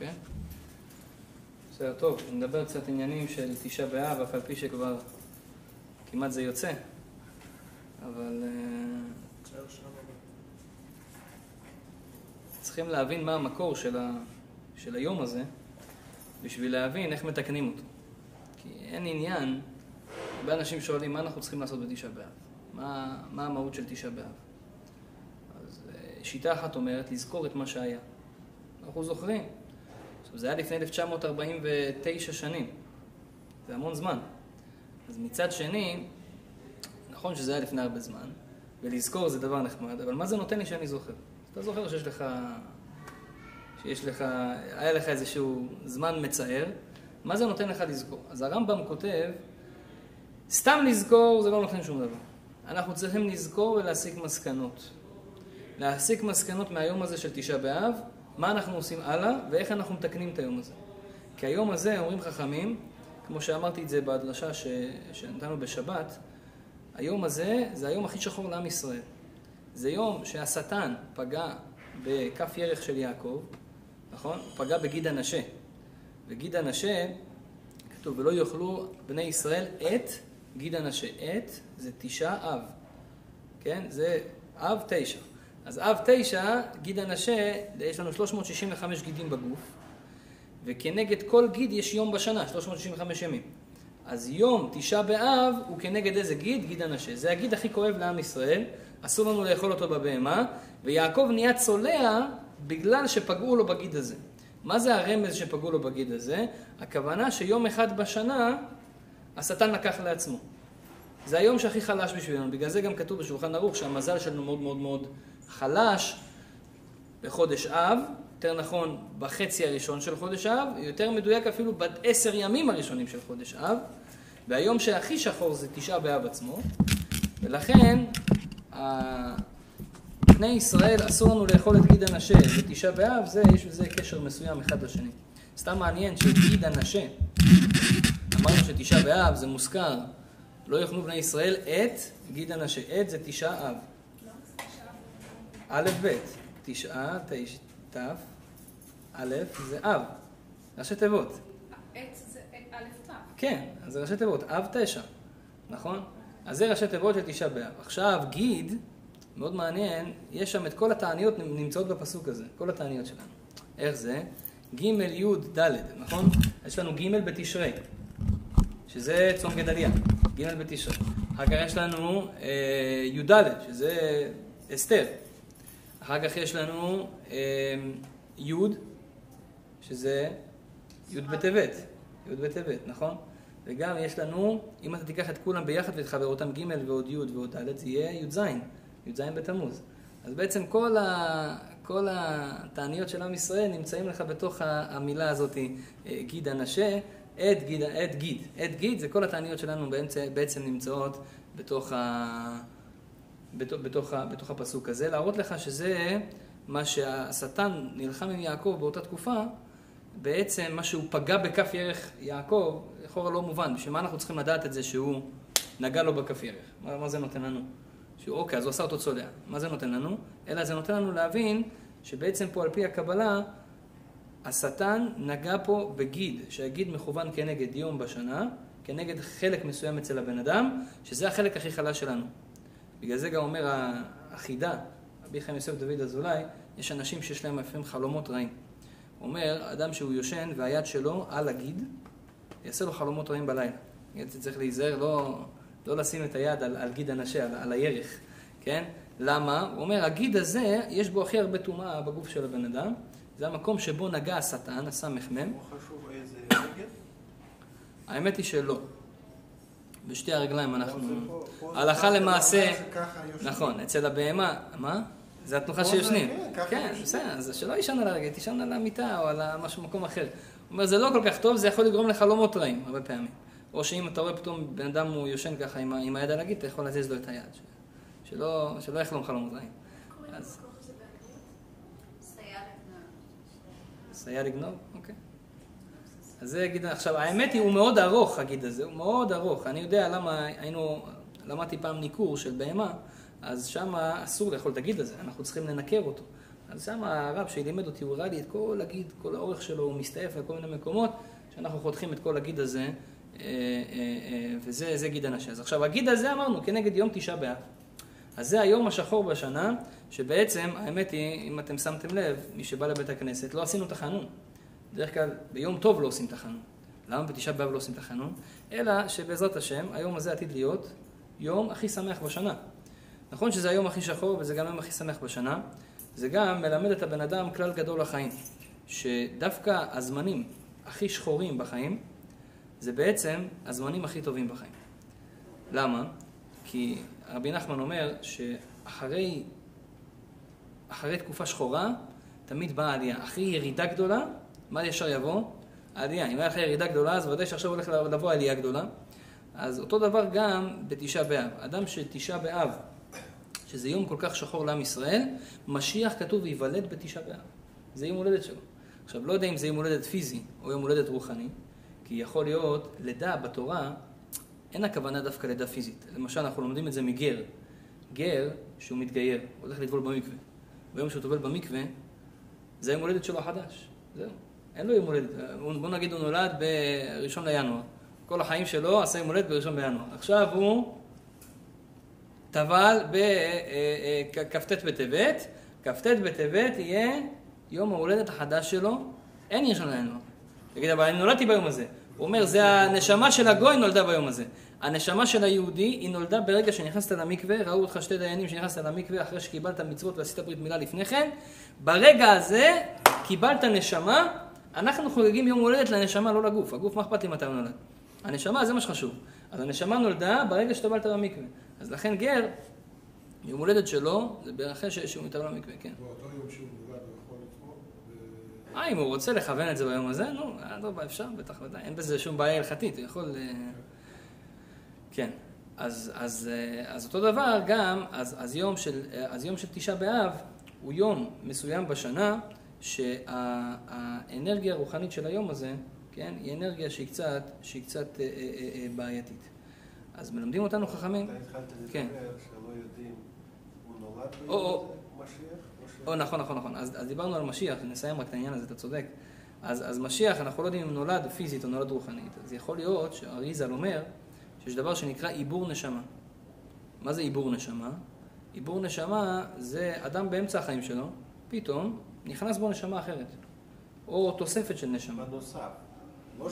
כן? בסדר, טוב, נדבר קצת עניינים של תשעה באב, אף על פי שכבר כמעט זה יוצא, אבל צריכים להבין מה המקור של היום הזה, בשביל להבין איך מתקנים אותו. כי אין עניין, הרבה אנשים שואלים מה אנחנו צריכים לעשות בתשעה באב, מה המהות של תשעה באב. אז שיטה אחת אומרת לזכור את מה שהיה. אנחנו זוכרים. זה היה לפני 1949 שנים, זה המון זמן. אז מצד שני, נכון שזה היה לפני הרבה זמן, ולזכור זה דבר נחמד, אבל מה זה נותן לי שאני זוכר? אתה זוכר היה לך איזשהו זמן מצער, מה זה נותן לך לזכור? אז הרמב"ם כותב, סתם לזכור זה לא נותן שום דבר. אנחנו צריכים לזכור ולהסיק מסקנות. להסיק מסקנות מהיום הזה של תשעה באב, מה אנחנו עושים הלאה ואיך אנחנו מתקנים את היום הזה. כי היום הזה אומרים חכמים, כמו שאמרתי את זה בהדרשה שנתנו בשבת, היום הזה זה היום הכי שחור לעם ישראל. זה יום שהשטן פגע בכף ירך של יעקב, נכון? פגע בגיד הנשה. וגיד הנשה, כתוב, ולא יאכלו בני ישראל את גיד הנשה. את זה תשעה אב, כן? זה אב תשע. אז אב תשע, גיד הנשה, יש לנו 365 גידים בגוף, וכנגד כל גיד יש יום בשנה, 365 ימים. אז יום תשעה באב הוא כנגד איזה גיד? גיד הנשה. זה הגיד הכי כואב לעם ישראל, אסור לנו לאכול אותו בבהמה, ויעקב נהיה צולע בגלל שפגעו לו בגיד הזה. מה זה הרמז שפגעו לו בגיד הזה? הכוונה שיום אחד בשנה השטן לקח לעצמו. זה היום שהכי חלש בשבילנו, בגלל זה גם כתוב בשולחן ערוך שהמזל שלנו מאוד מאוד מאוד חלש בחודש אב, יותר נכון בחצי הראשון של חודש אב, יותר מדויק אפילו ב10 ימים הראשונים של חודש אב, והיום שהכי שחור זה תשעה באב עצמו, ולכן בני ישראל אסור לנו לאכול את גיד הנשה, ותשעה באב יש בזה קשר מסוים אחד לשני. סתם מעניין שגיד הנשה, אמרנו שתשעה באב זה מוזכר, לא יאכלו בני ישראל את גיד הנשה, את זה תשעה אב. א' ב', תשעה, ת', א' זה אב, ראשי תיבות. עץ זה א' ת'. כן, אז זה ראשי תיבות, אב תשע, נכון? אז זה ראשי תיבות של תשעה באב. עכשיו גיד, מאוד מעניין, יש שם את כל התעניות נמצאות בפסוק הזה, כל התעניות שלנו. איך זה? ג' י' ד', נכון? יש לנו ג' בתשרי, שזה צום גדליה, ג' בתשרי. אחר כך יש לנו י' ד', שזה אסתר. אחר כך יש לנו י' שזה י' בטבת, י' בטבת, נכון? וגם יש לנו, אם אתה תיקח את כולם ביחד ותחבר אותם ג' ועוד י' ועוד ד', זה יהיה י' ז', י' ז' בתמוז. אז בעצם כל התעניות של עם ישראל נמצאים לך בתוך המילה הזאת גיד הנשה, את גיד, את גיד. את גיד זה כל התעניות שלנו בעצם נמצאות בתוך בתוך הפסוק הזה, להראות לך שזה מה שהשטן נלחם עם יעקב באותה תקופה, בעצם מה שהוא פגע בכף ירך יעקב, לכאורה לא מובן, שמה אנחנו צריכים לדעת את זה שהוא נגע לו בכף ירך, מה זה נותן לנו? שהוא אוקיי, אז הוא עשה אותו צולע, מה זה נותן לנו? אלא זה נותן לנו להבין שבעצם פה על פי הקבלה, השטן נגע פה בגיד, שהגיד מכוון כנגד יום בשנה, כנגד חלק מסוים אצל הבן אדם, שזה החלק הכי חלש שלנו. בגלל זה גם אומר החידה, רבי חיים יוסף דוד אזולאי, יש אנשים שיש להם לפעמים חלומות רעים. הוא אומר, אדם שהוא יושן והיד שלו על הגיד, יעשה לו חלומות רעים בלילה. צריך להיזהר, לא לשים את היד על גיד הנשה, על הירך, כן? למה? הוא אומר, הגיד הזה, יש בו הכי הרבה טומאה בגוף של הבן אדם, זה המקום שבו נגע השטן, הסמ"ם. הוא חשוב איזה רגל? האמת היא שלא. בשתי הרגליים אנחנו, הלכה למעשה, נכון, אצל הבהמה, מה? זה התנוחה שיושנים. כן, בסדר, זה שלא ישן על הרגל, תישן על המיטה או על משהו מקום אחר. הוא אומר, זה לא כל כך טוב, זה יכול לגרום לחלומות רעים הרבה פעמים. או שאם אתה רואה פתאום בן אדם הוא יושן ככה עם היד על הגיד, אתה יכול להזיז לו את היד, שלא יחלום חלומות רעים. אז סייע לגנוב, אוקיי. אז זה גיד, עכשיו האמת היא הוא מאוד ארוך הגיד הזה, הוא מאוד ארוך, אני יודע למה למדתי פעם ניקור של בהמה, אז שמה אסור לאכול את הגיד הזה, אנחנו צריכים לנקר אותו, אז שם הרב שלימד אותי, הוא ראה לי את כל הגיד, כל האורך שלו, הוא מסתעף על כל מיני מקומות, שאנחנו חותכים את כל הגיד הזה, וזה גיד הנשה. אז עכשיו, הגיד הזה אמרנו, כנגד יום תשעה באב. אז זה היום השחור בשנה, שבעצם, האמת היא, אם אתם שמתם לב, מי שבא לבית הכנסת, לא עשינו תחנון. בדרך כלל, ביום טוב לא עושים תחנון. למה בתשעה באב לא עושים תחנון? אלא שבעזרת השם, היום הזה עתיד להיות יום הכי שמח בשנה. נכון שזה היום הכי שחור, וזה גם היום הכי שמח בשנה. זה גם מלמד את הבן אדם כלל גדול לחיים, שדווקא הזמנים הכי שחורים בחיים, זה בעצם הזמנים הכי טובים בחיים. למה? כי רבי נחמן אומר שאחרי תקופה שחורה, תמיד באה עלייה. אחרי ירידה גדולה, מה ישר יבוא? העלייה. אם היה אחרי ירידה גדולה, אז ודאי שעכשיו הולך לבוא עלייה גדולה. אז אותו דבר גם בתשעה באב. אדם שתשעה באב, שזה יום כל כך שחור לעם ישראל, משיח כתוב ויוולד בתשעה באב. זה יום הולדת שלו. עכשיו, לא יודע אם זה יום הולדת פיזי או יום הולדת רוחני, כי יכול להיות לידה בתורה, אין הכוונה דווקא לידה פיזית. למשל, אנחנו לומדים את זה מגר. גר שהוא מתגייר, הולך לטבול במקווה. ביום שהוא טובל במקווה, זה יום הולדת שלו החדש. זהו. אין לו יום הולדת. בוא נגיד, הוא נולד בראשון לינואר. כל החיים שלו עשה יום הולדת בראשון לינואר. עכשיו הוא טבל בכ"ט בטבת. כ"ט בטבת יהיה יום ההולדת החדש שלו. אין ראשון לינואר. תגיד, אבל אני נולדתי ביום הזה. הוא אומר, זה הנשמה של הגוי נולדה ביום הזה. הנשמה של היהודי היא נולדה ברגע שנכנסת למקווה, ראו אותך שתי דיינים שנכנסת למקווה אחרי שקיבלת מצוות ועשית ברית מילה לפני כן. ברגע הזה קיבלת נשמה, אנחנו חוגגים יום הולדת לנשמה, לא לגוף. הגוף מה אכפת לי מתי הוא נולד. הנשמה, זה מה שחשוב. אז הנשמה נולדה ברגע שטבלת במקווה. אז לכן גר, יום הולדת שלו, זה ברכה שהוא מטבל במקווה, כן. באותו יום שהוא נולד יכול לצפות? אם הוא רוצה לכוון את זה ביום הזה, נו, לא בא אפשר, בטח ודאי. אין בזה שום בעיה הלכתית, הוא יכול... כן. אז אותו דבר גם, אז יום של תשעה באב, הוא יום מסוים בשנה, שהאנרגיה הרוחנית של היום הזה, כן, היא אנרגיה שהיא קצת בעייתית. אז מלמדים אותנו חכמים. אתה התחלת לדבר שלא יודעים, הוא נולד ביום משיח? או נכון. אז דיברנו על משיח, נסיים רק את העניין הזה, אתה צודק. אז משיח, אנחנו לא יודעים אם נולד פיזית או נולד רוחנית. אז יכול להיות שהריז"ל אומר שיש דבר שנקרא עיבור נשמה. מה זה עיבור נשמה? עיבור נשמה זה אדם באמצע החיים שלו, פתאום נכנס בו נשמה אחרת, או תוספת של נשמה.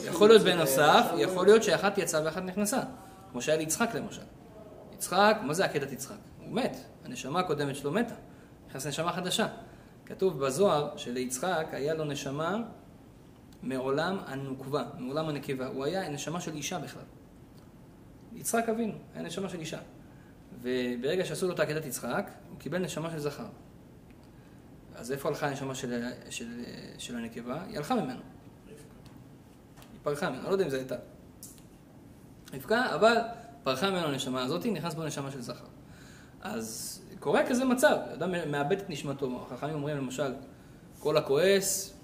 יכול להיות בנוסף, יכול להיות שאחת יצאה ואחת נכנסה. כמו שהיה ליצחק למשל. יצחק, מה זה עקדת יצחק? הוא מת. הנשמה הקודמת שלו מתה. נכנס נשמה חדשה. כתוב בזוהר שליצחק היה לו נשמה מעולם הנוקבה, מעולם הנקבה. הוא היה נשמה של אישה בכלל. יצחק אבינו, היה נשמה של אישה. וברגע שעשו לו את עקדת יצחק, הוא קיבל נשמה של זכר. אז איפה הלכה הנשמה של הנקבה? היא הלכה ממנו. היא פרחה ממנו, אני לא יודע אם זה הייתה. רבקה, אבל פרחה ממנו הנשמה הזאת, נכנס בו נשמה של זכר. אז קורה כזה מצב, אדם מאבד את נשמתו. החכמים אומרים למשל, כל הכועס,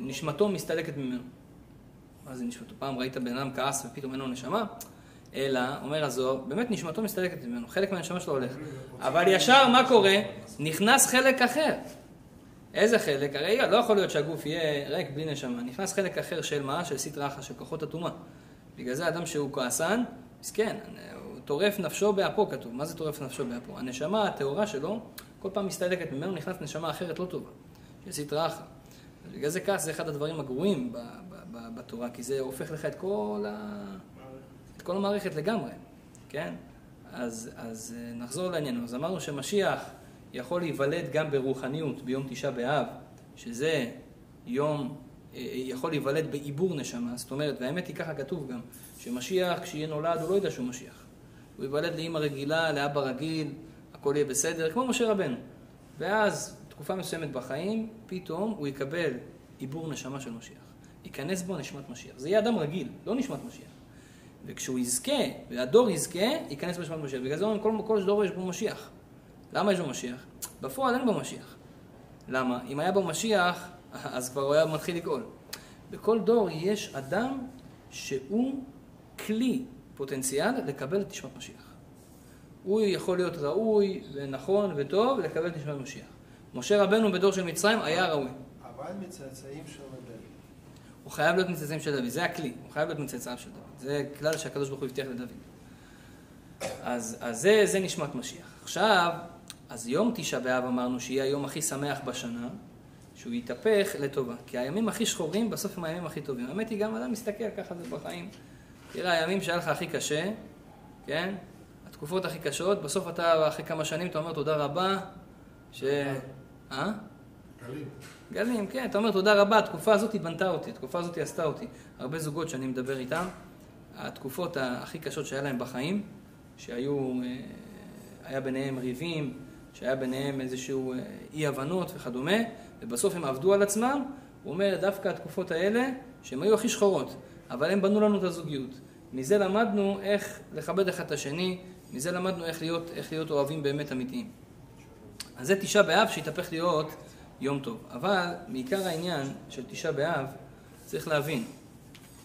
נשמתו מסתלקת ממנו. מה זה נשמתו? פעם ראית בן אדם כעס ופתאום אין לו נשמה? אלא, אומר הזוהר, באמת נשמתו מסתלקת ממנו, חלק מהנשמה שלו הולך. אבל ישר מה קורה? נכנס חלק אחר. איזה חלק? הרי לא יכול להיות שהגוף יהיה ריק בלי נשמה. נכנס חלק אחר של מה? של סטרא אחרא, של כוחות אטומה. בגלל זה האדם שהוא כעסן, מסכן, הוא טורף נפשו באפו כתוב. מה זה טורף נפשו באפו? הנשמה, התאורה שלו, כל פעם מסתלקת ממנו, נכנס נשמה אחרת לא טובה, של סטרא אחרא. בגלל זה כעס זה אחד הדברים הגרועים בתורה, כי זה הופך לך את כל המערכת לגמרי, כן? אז נחזור לעניינו. אז אמרנו שמשיח יכול להיוולד גם ברוחניות ביום תשעה באב, שזה יום, יכול להיוולד בעיבור נשמה. זאת אומרת, והאמת היא ככה כתוב גם, שמשיח כשיהיה נולד הוא לא ידע שהוא משיח. הוא ייוולד לאמא רגילה, לאבא רגיל, הכל יהיה בסדר, כמו משה רבנו. ואז, תקופה מסוימת בחיים, פתאום הוא יקבל עיבור נשמה של משיח. ייכנס בו נשמת משיח. זה יהיה אדם רגיל, לא נשמת משיח. וכשהוא יזכה, והדור יזכה, ייכנס בנשמת משיח. בגלל זה אומרים, כל דור יש בו משיח. למה יש בו משיח? בפועל אין בו משיח. למה? אם היה בו משיח, אז כבר הוא היה מתחיל לגאול. בכל דור יש אדם שהוא כלי פוטנציאל לקבל את נשמת משיח. הוא יכול להיות ראוי ונכון וטוב לקבל את נשמת משיח. משה רבנו בדור של מצרים היה ראוי. אבל מצאצאים של דוד. הוא חייב להיות מצאצאים של דוד, זה הכלי, הוא חייב להיות מצאצאיו של דוד. זה כלל שהקדוש ברוך הוא הבטיח לדוד. אז זה נשמת משיח. עכשיו, אז יום תשעה באב אמרנו שיהיה היום הכי שמח בשנה, שהוא יתהפך לטובה. כי הימים הכי שחורים בסוף הם הימים הכי טובים. האמת היא גם אדם מסתכל ככה זה בחיים. תראה, הימים שהיה לך הכי קשה, כן? התקופות הכי קשות, בסוף אתה אחרי כמה שנים אתה אומר תודה רבה, גלים, כן, אתה אומר תודה רבה, התקופה הזאת בנתה אותי, התקופה הזאת עשתה אותי. הרבה זוגות שאני מדבר איתם, התקופות הכי קשות שהיה להם בחיים, היה ביניהם ריבים, שהיה ביניהם איזשהו אי-הבנות וכדומה, ובסוף הם עבדו על עצמם, הוא אומר דווקא התקופות האלה, שהן היו הכי שחורות, אבל הם בנו לנו את הזוגיות. מזה למדנו איך לכבד אחד את השני, מזה למדנו איך להיות אוהבים באמת אמיתיים. אז זה תשעה באב שהתהפך להיות יום טוב. אבל מעיקר העניין של תשעה באב צריך להבין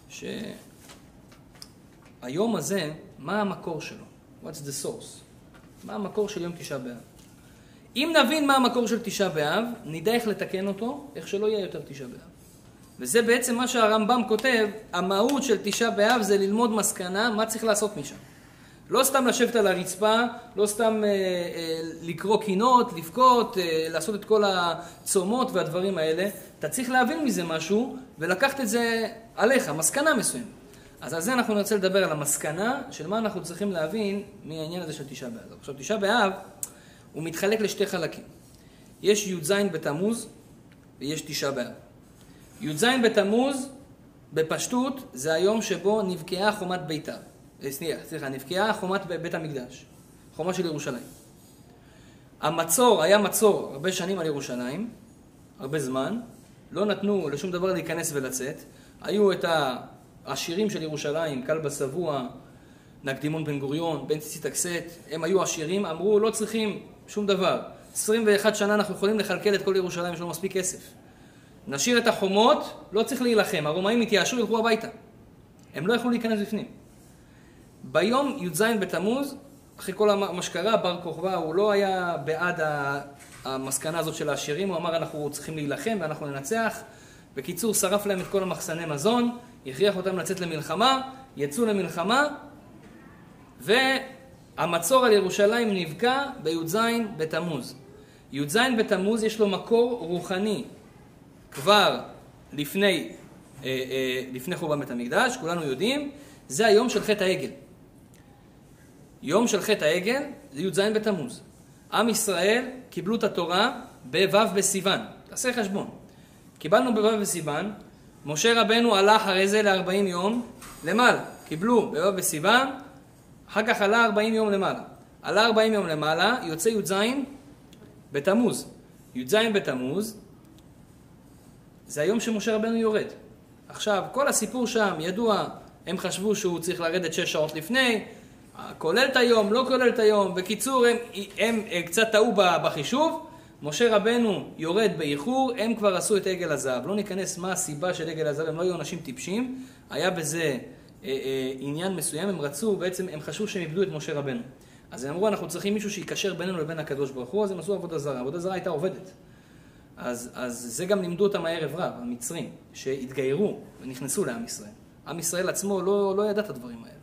שהיום הזה, מה המקור שלו? What's the source? מה המקור של יום תשעה באב? אם נבין מה המקור של תשעה באב, נדע איך לתקן אותו, איך שלא יהיה יותר תשעה באב. וזה בעצם מה שהרמב"ם כותב, המהות של תשעה באב זה ללמוד מסקנה, מה צריך לעשות משם. לא סתם לשבת על הרצפה, לא סתם לקרוא קינות, לבכות, לעשות את כל הצומות והדברים האלה. אתה צריך להבין מזה משהו ולקחת את זה עליך, מסקנה מסוימת. אז על זה אנחנו נרצה לדבר על המסקנה של מה אנחנו צריכים להבין מהעניין הזה של תשעה באב. עכשיו תשעה באב הוא מתחלק לשתי חלקים. יש י"ז בתמוז ויש תשעה באב. י"ז בתמוז בפשטות זה היום שבו נבקעה חומת ביתר. נבקעה חומת בית המקדש, חומה של ירושלים. המצור היה מצור הרבה שנים על ירושלים, הרבה זמן, לא נתנו לשום דבר להיכנס ולצאת. היו את העשירים של ירושלים, כלב בסבוע, נקדימון בן גוריון, בן ציצית אקסט, הם היו עשירים, אמרו לא צריכים שום דבר. 21 שנה אנחנו יכולים לכלכל את כל ירושלים, יש לנו מספיק כסף. נשאיר את החומות, לא צריך להילחם, הרומאים התייאשו וילכו הביתה. הם לא יכלו להיכנס בפנים. ביום י"ז בתמוז, אחרי כל המשקרה, בר כוכבא הוא לא היה בעד המסקנה הזאת של העשירים, הוא אמר אנחנו צריכים להילחם ואנחנו ננצח. בקיצור, שרף להם את כל המחסני מזון, הכריח אותם לצאת למלחמה, יצאו למלחמה, והמצור על ירושלים נבקע בי"ז בתמוז. י"ז בתמוז יש לו מקור רוחני. כבר לפני חורבן בית המקדש, כולנו יודעים, זה היום של חטא העגל. יום של חטא העגל זה י"ז בתמוז. עם ישראל קיבלו את התורה בו' בסיוון. תעשה חשבון. קיבלנו בו' בסיוון, משה רבנו עלה אחרי זה ל-40 יום למעלה. קיבלו בו' בסיוון, אחר כך עלה 40 יום למעלה. עלה 40 יום למעלה, יוצא י"ז בתמוז. י"ז בתמוז זה היום שמשה רבנו יורד. עכשיו, כל הסיפור שם ידוע, הם חשבו שהוא צריך לרדת 6 שעות לפני, כולל את היום, לא כולל את היום, בקיצור, הם קצת טעו בחישוב, משה רבנו יורד באיחור, הם כבר עשו את עגל הזהב. לא ניכנס מה הסיבה של עגל הזהב, הם לא היו אנשים טיפשים, היה בזה עניין מסוים, הם רצו, בעצם הם חשבו שהם איבדו את משה רבנו. אז הם אמרו, אנחנו צריכים מישהו שיקשר בינינו לבין הקדוש ברוך הוא, אז הם עשו עבודה זרה, עבודה זרה הייתה עובדת. אז זה גם לימדו אותם הערב רב, המצרים, שהתגיירו ונכנסו לעם ישראל. עם ישראל עצמו לא ידע את הדברים האלה.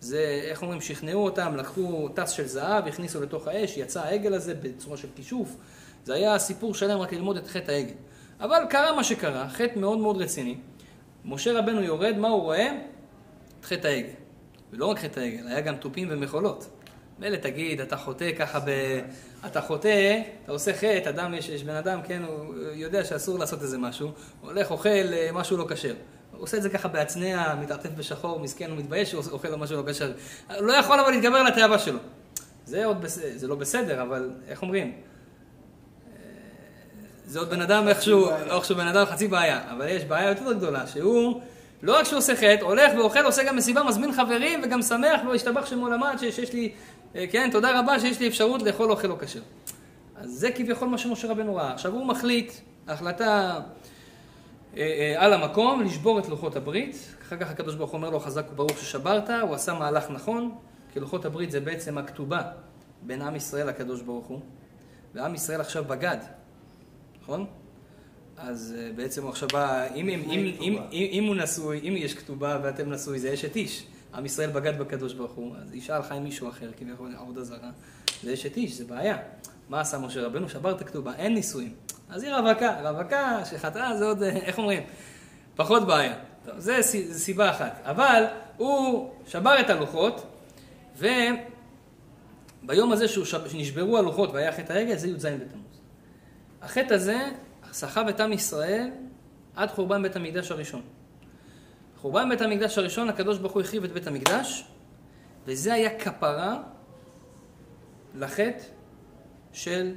זה, איך אומרים, שכנעו אותם, לקחו טס של זהב, הכניסו לתוך האש, יצא העגל הזה בצורה של כישוף. זה היה הסיפור שלהם רק ללמוד את חטא העגל. אבל קרה מה שקרה, חטא מאוד מאוד רציני. משה רבנו יורד, מה הוא רואה? את חטא העגל. ולא רק חטא העגל, היה גם טופים ומחולות. מילא תגיד, אתה חוטא ככה אתה חוטא, אתה עושה חטא, אדם יש בן אדם, כן, הוא יודע שאסור לעשות איזה משהו, הולך, אוכל משהו לא כשר. הוא עושה את זה ככה בעצניה, מתעטף בשחור, מסכן, הוא מתבייש, הוא אוכל לו משהו לא כשר. לא יכול אבל להתגבר על התאווה שלו. זה לא בסדר, אבל איך אומרים? זה עוד בן אדם איכשהו בן אדם חצי בעיה, אבל יש בעיה יותר גדולה, שהוא... לא רק שהוא עושה חטא, הולך ואוכל, עושה גם מסיבה, מזמין חברים וגם שמח, לא ישתבח שמו למד שיש לי, כן, תודה רבה שיש לי אפשרות לאכול אוכל או כשר. אז זה כביכול מה שמשה רבנו ראה. עכשיו הוא מחליט, החלטה על המקום, לשבור את לוחות הברית. אחר כך הקדוש ברוך אומר לו, חזק וברוך ששברת, הוא עשה מהלך נכון, כי לוחות הברית זה בעצם הכתובה בין עם ישראל לקדוש ברוך הוא, ועם ישראל עכשיו בגד. נכון? אז בעצם עכשיו, אם הוא נשוי, אם יש כתובה ואתם נשוי, זה אשת איש. עם ישראל בגד בקדוש ברוך הוא, אז אישה הלכה עם מישהו אחר, כביכול עבודה זרה, זה אשת איש, זה בעיה. מה עשה משה רבנו? שבר את הכתובה, אין נישואים. אז היא רווקה, רווקה שחטאה, זה עוד, איך אומרים? פחות בעיה. טוב, זה סיבה אחת. אבל הוא שבר את הלוחות, וביום הזה שנשברו הלוחות והיה חטא העגל, זה י"ז בתמוז. החטא הזה סחב את עם ישראל עד חורבן בית המקדש הראשון. חורבן בית המקדש הראשון, הקדוש ברוך הוא החריב את בית המקדש, וזה היה כפרה לחטא של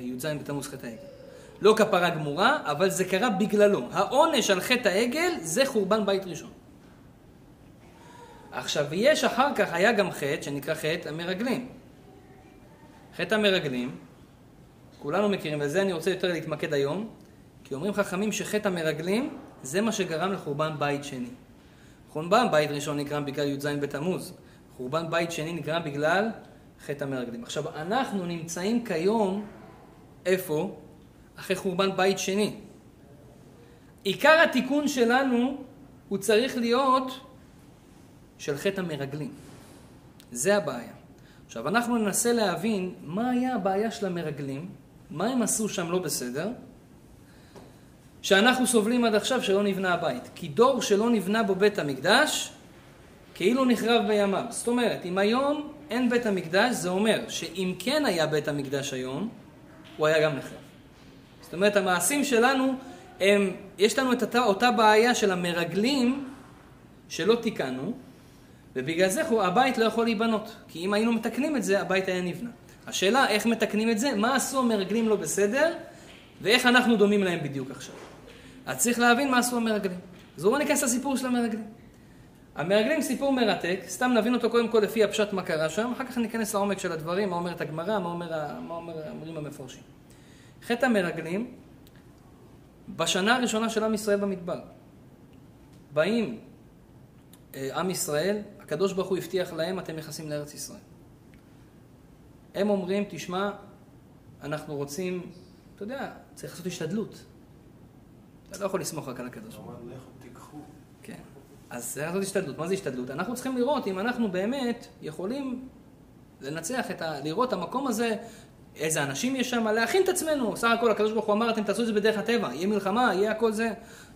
י"ז בתמוז, חטא העגל. לא כפרה גמורה, אבל זה קרה בגללו. העונש על חטא העגל זה חורבן בית ראשון. עכשיו, יש אחר כך, היה גם חטא שנקרא חטא המרגלים. חטא המרגלים, כולנו מכירים, וזה אני רוצה יותר להתמקד היום, כי אומרים חכמים שחטא המרגלים זה מה שגרם לחורבן בית שני. חורבן בית ראשון נגרם בגלל י"ז בתמוז, חורבן בית שני נגרם בגלל חטא המרגלים. עכשיו, אנחנו נמצאים כיום, איפה? אחרי חורבן בית שני. עיקר התיקון שלנו הוא צריך להיות של חטא המרגלים. זה הבעיה. עכשיו, אנחנו ננסה להבין מה היה הבעיה של המרגלים, מה הם עשו שם לא בסדר, שאנחנו סובלים עד עכשיו שלא נבנה הבית. כי דור שלא נבנה בו בית המקדש, כאילו נחרב בימיו. זאת אומרת, אם היום אין בית המקדש, זה אומר שאם כן היה בית המקדש היום, הוא היה גם נחרב. זאת אומרת, המעשים שלנו, יש לנו את אותה בעיה של המרגלים שלא תיקנו, ובגלל זה הבית לא יכול להיבנות. כי אם היינו מתקנים את זה, הבית היה נבנה. השאלה, איך מתקנים את זה? מה עשו המרגלים לא בסדר? ואיך אנחנו דומים להם בדיוק עכשיו? אז צריך להבין מה עשו המרגלים. אז בואו נכנס לסיפור של המרגלים. המרגלים סיפור מרתק, סתם נבין אותו קודם כל לפי הפשט מה קרה שם, אחר כך ניכנס לעומק של הדברים, מה אומרת הגמרא, מה אומרים המפורשים. חטא המרגלים, בשנה הראשונה של עם ישראל במדבר, באים עם ישראל, הקדוש ברוך הוא הבטיח להם, אתם נכנסים לארץ ישראל. הם אומרים, תשמע, אנחנו רוצים, אתה יודע, צריך לעשות השתדלות. אתה לא יכול לסמוך רק על הקדוש ברוך הוא. לכו תיקחו. כן. אז צריך לעשות השתדלות. מה זה השתדלות? אנחנו צריכים לראות אם אנחנו באמת יכולים לנצח, לראות המקום הזה, איזה אנשים יש שם, להכין את עצמנו. סך הכל הקדוש ברוך הוא אמר, אתם תעשו את זה בדרך הטבע, יהיה מלחמה, יהיה הכל זה.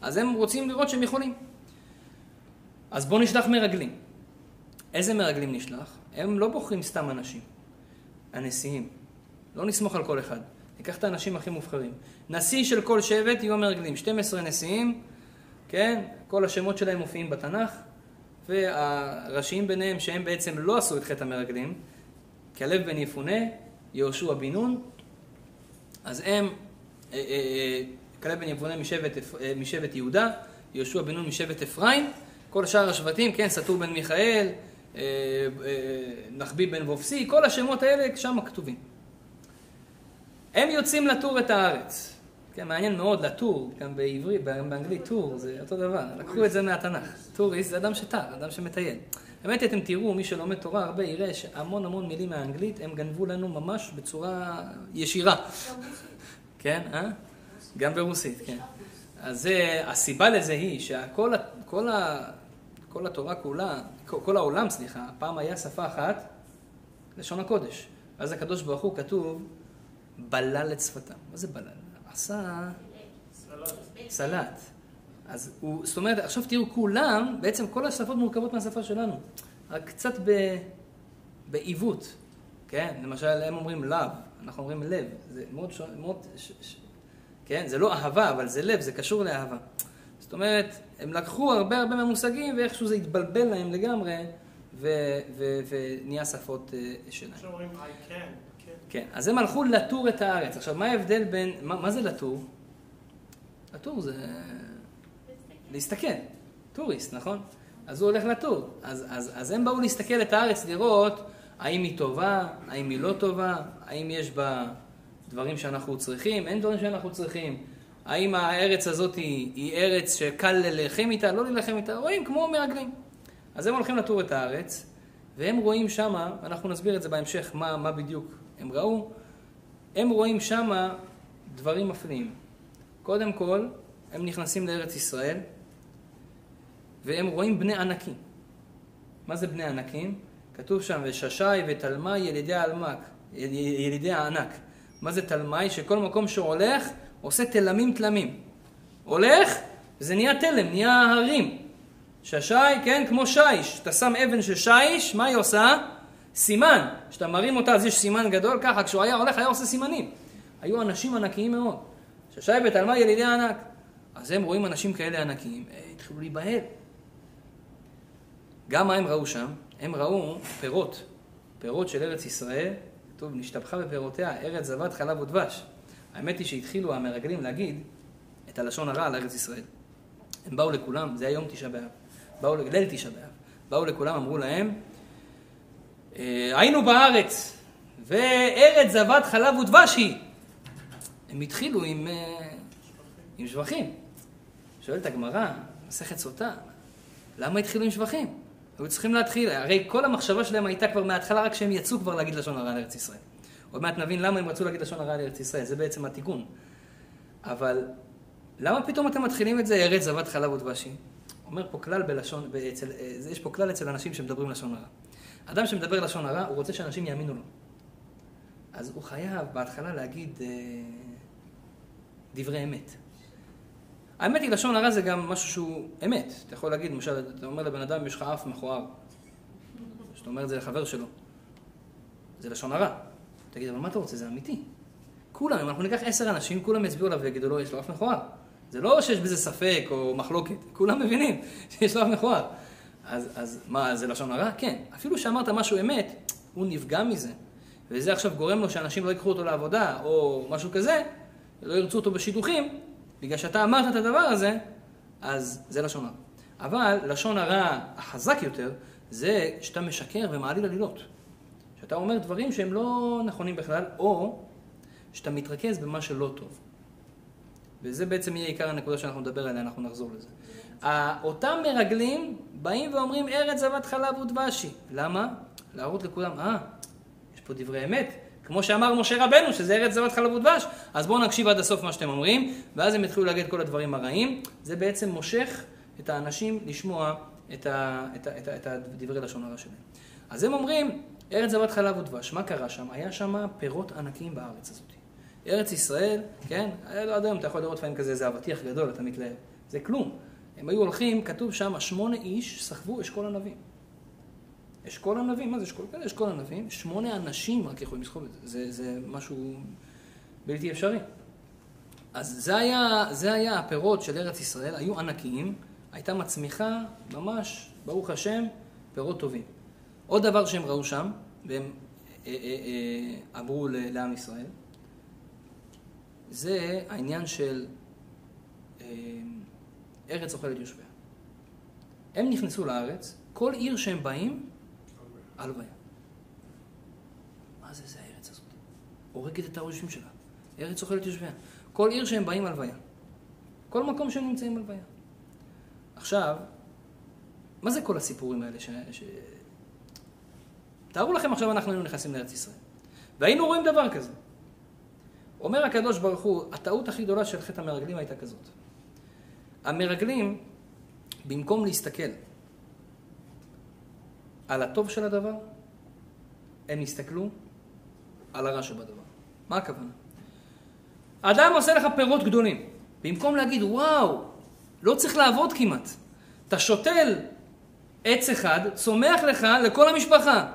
אז הם רוצים לראות שהם יכולים. אז בואו נשלח מרגלים. איזה מרגלים נשלח? הם לא בוחרים סתם אנשים. הנשיאים. לא נסמוך על כל אחד. ניקח את האנשים הכי מובחרים. נשיא של כל שבט יהיו המרגלים. 12 נשיאים, כן? כל השמות שלהם מופיעים בתנ"ך, והראשיים ביניהם שהם בעצם לא עשו את חטא המרגלים, כלב בן יפונה, יהושע בן נון, אז הם, כלב בן יפונה משבט יהודה, יהושע בן נון משבט אפרים, כל שאר השבטים, כן, סתור בן מיכאל, נחבי בן וופסי, כל השמות האלה שם כתובים. הם יוצאים לטור את הארץ. כן, מעניין מאוד, לטור, גם בעברית, באנגלית, טור, זה אותו דבר. לקחו את זה מהתנ"ך. טוריסט זה אדם שטר, אדם שמטייל. באמת, אתם תראו, מי שלומד תורה הרבה יראה שהמון המון מילים מהאנגלית, הם גנבו לנו ממש בצורה ישירה. כן, אה? גם ברוסית, כן. אז הסיבה לזה היא שכל התורה כולה, כל העולם, סליחה, פעם היה שפה אחת, לשון הקודש. אז הקדוש ברוך הוא כתוב, בלל את שפתם. מה זה בלל? עשה... סלט. אז הוא... זאת אומרת, עכשיו תראו, כולם, בעצם כל השפות מורכבות מהשפה שלנו. רק קצת בעיוות. כן? למשל, הם אומרים לב, אנחנו אומרים לב. זה מאוד... כן? זה לא אהבה, אבל זה לב, זה קשור לאהבה. זאת אומרת, הם לקחו הרבה מהמושגים, ואיכשהו זה התבלבל להם לגמרי, ונהיה שפות שלהם. שאומרים, I can. כן, אז הם הלכו לטור את הארץ. עכשיו, מה ההבדל בין... מה זה לטור? לטור זה... להסתכל. טוריסט, נכון? אז הוא הולך לטור. אז הם באו להסתכל את הארץ, לראות האם היא טובה, האם היא לא טובה, האם יש בה דברים שאנחנו צריכים, אין דברים שאנחנו צריכים, האם הארץ הזאת היא ארץ שקל ללחם איתה, לא ללחם איתה, רואים כמו מרגלים. אז הם הולכים לטור את הארץ, והם רואים שמה, אנחנו נסביר את זה בהמשך, מה בדיוק... הם ראו, הם רואים שמה דברים מפליאים. קודם כל, הם נכנסים לארץ ישראל, והם רואים בני ענקים. מה זה בני ענקים? כתוב שם, וששי ותלמי ילידי הענק. מה זה תלמי? שכל מקום שהולך, עושה תלמים תלמים. הולך, זה נהיה תלם, נהיה הרים. ששי, כן, כמו שיש. אתה שם אבן של שיש, מה היא עושה? סימן. כשאתה מרים אותה, אז יש סימן גדול ככה. כשהוא היה הולך, היה עושה סימנים. היו אנשים ענקיים מאוד. ששי ותלמי ילידי הענק. אז הם רואים אנשים כאלה ענקיים, התחילו להיבהל. גם מה הם ראו שם? הם ראו פירות, פירות של ארץ ישראל, טוב, נשתבחה בפירותיה, ארץ זבת חלב ודבש. האמת היא שהתחילו המרגלים להגיד את הלשון הרע על ארץ ישראל. הם באו לכולם, זה היום תשעה באב, באו ליל תשעה באב, באו לכולם, אמרו להם, היינו בארץ, וארץ זבת חלב ודבש היא. הם התחילו עם שבחים. שואלת הגמרא, מסכת סוטה, למה התחילו עם שבחים? היו צריכים להתחיל, הרי כל המחשבה שלהם הייתה כבר מההתחלה, רק שהם יצאו כבר להגיד לשון הרע על ארץ ישראל. עוד מעט נבין למה הם רצו להגיד לשון הרע על ארץ ישראל, זה בעצם התיקון. אבל למה פתאום אתם מתחילים את זה, ארץ זבת חלב ודבש? אומר פה כלל בלשון, יש פה כלל אצל אנשים שמדברים לשון הרע. אדם שמדבר לשון הרע, הוא רוצה שאנשים יאמינו לו. אז הוא חייב בהתחלה להגיד דברי אמת. האמת היא, לשון הרע זה גם משהו שהוא אמת. אתה יכול להגיד, למשל, אתה אומר לבן אדם, יש לך אף מכוער. שאתה אומר את זה לחבר שלו. זה לשון הרע. תגיד, אבל מה אתה רוצה? זה אמיתי. כולם, אם אנחנו ניקח 10 אנשים, כולם יצביעו עליו ויגידו לו, יש לו אף מכוער. זה לא שיש בזה ספק או מחלוקת. כולם מבינים שיש לו אף מכוער. אז מה, זה לשון הרע? כן. אפילו שאמרת משהו אמת, הוא נפגע מזה. וזה עכשיו גורם לו שאנשים לא ייקחו אותו לעבודה, או משהו כזה, לא ירצו אותו בשידוכים. בגלל שאתה אמרת את הדבר הזה, אז זה לשון הרע. אבל לשון הרע החזק יותר, זה שאתה משקר ומעליל עלילות. שאתה אומר דברים שהם לא נכונים בכלל, או שאתה מתרכז במה שלא טוב. וזה בעצם יהיה עיקר הנקודה שאנחנו נדבר עליה, אנחנו נחזור לזה. אותם מרגלים באים ואומרים, ארץ זבת חלב ודבש. למה? להראות לכולם, יש פה דברי אמת. כמו שאמר משה רבנו, שזה ארץ זבת חלב ודבש, אז בואו נקשיב עד הסוף מה שאתם אומרים, ואז הם יתחילו להגיד כל הדברים הרעים. זה בעצם מושך את האנשים לשמוע את הדברי לשון הרע שלהם. אז הם אומרים, ארץ זבת חלב ודבש, מה קרה שם? היה שם פירות ענקים בארץ הזאת. ארץ ישראל, כן? לא יודע אם אתה יכול לראות פעמים כזה, זה אבטיח גדול, אתה מתלהב. זה כלום. הם היו הולכים, כתוב שם, 8 איש סחבו אשכול ענבים. אשכול ענבים, מה זה אשכול? כן, אשכול ענבים, 8 אנשים רק יכולים לסחוב את זה. זה משהו בלתי אפשרי. אז זה היה הפירות של ארץ ישראל, היו ענקיים, הייתה מצמיחה, ממש, ברוך השם, פירות טובים. עוד דבר שהם ראו שם, והם עברו לעם ישראל, זה העניין של ארץ אוכלת יושביה. הם נכנסו לארץ, כל עיר שהם באים, הלוויה. מה זה? זה הארץ הזאת. הורגת את היושבים שלה. ארץ אוכלת יושביה. כל עיר שהם באים הלוויה. כל מקום שהם נמצאים הלוויה. עכשיו, מה זה כל הסיפורים האלה? תארו לכם עכשיו אנחנו היינו נכנסים לארץ ישראל. והיינו רואים דבר כזה. אומר הקדוש ברוך הוא, הטעות הכי גדולה של חטא המרגלים הייתה כזאת. המרגלים, במקום להסתכל על הטוב של הדבר, הם הסתכלו על הרע שבדבר. מה הכוונה? אדם עושה לך פירות גדולים. במקום להגיד, וואו, לא צריך לעבוד כמעט. אתה שותל עץ אחד, צומח לך לכל המשפחה.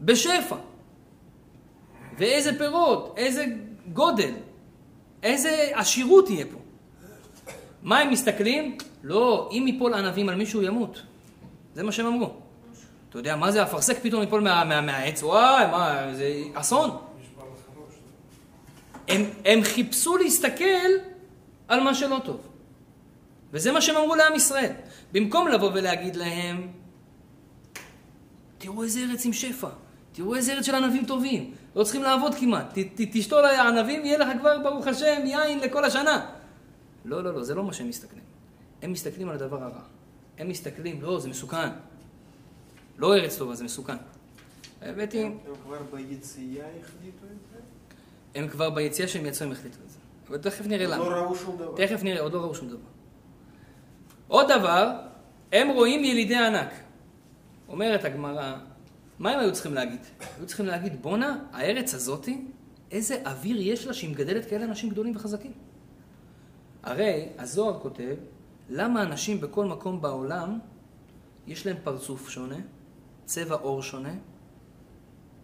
בשפע. ואיזה פירות, איזה גודל, איזה עשירות יהיה פה. מה הם מסתכלים? לא, אם ייפול ענבים על מישהו ימות. זה מה שהם אמרו. אתה יודע, מה זה? הפרסק פתאום ייפול מהעץ. וואי, מה, זה אסון. הם חיפשו להסתכל על מה שלא טוב. וזה מה שהם אמרו לעם ישראל. במקום לבוא ולהגיד להם, תראו איזה ארץ עם שפע. תראו איזה ארץ של ענבים טובים. לא צריכים לעבוד כמעט. תשתול הענבים, יהיה לך כבר, ברוך השם, יין לכל השנה. לא, לא, לא, זה לא מה שהם מסתכלים. הם מסתכלים על הדבר הרע. הם מסתכלים, לא, זה מסוכן. לא ארץ טובה, זה מסוכן. הבאתי... הם כבר ביציאה החליטו את זה? הם כבר ביציאה שהם יצאו, הם החליטו את זה. אבל תכף נראה למה. עוד לא ראו שום דבר. תכף נראה, עוד לא ראו שום דבר. עוד דבר, הם רואים ילידי ענק. אומרת הגמרא, מה הם היו צריכים להגיד? היו צריכים להגיד, בונה, הארץ הזאתי, איזה אוויר יש לה שהיא מגדלת כאלה אנשים גדולים וחזקים. הרי הזוהר כותב, למה אנשים בכל מקום בעולם יש להם פרצוף שונה, צבע עור שונה,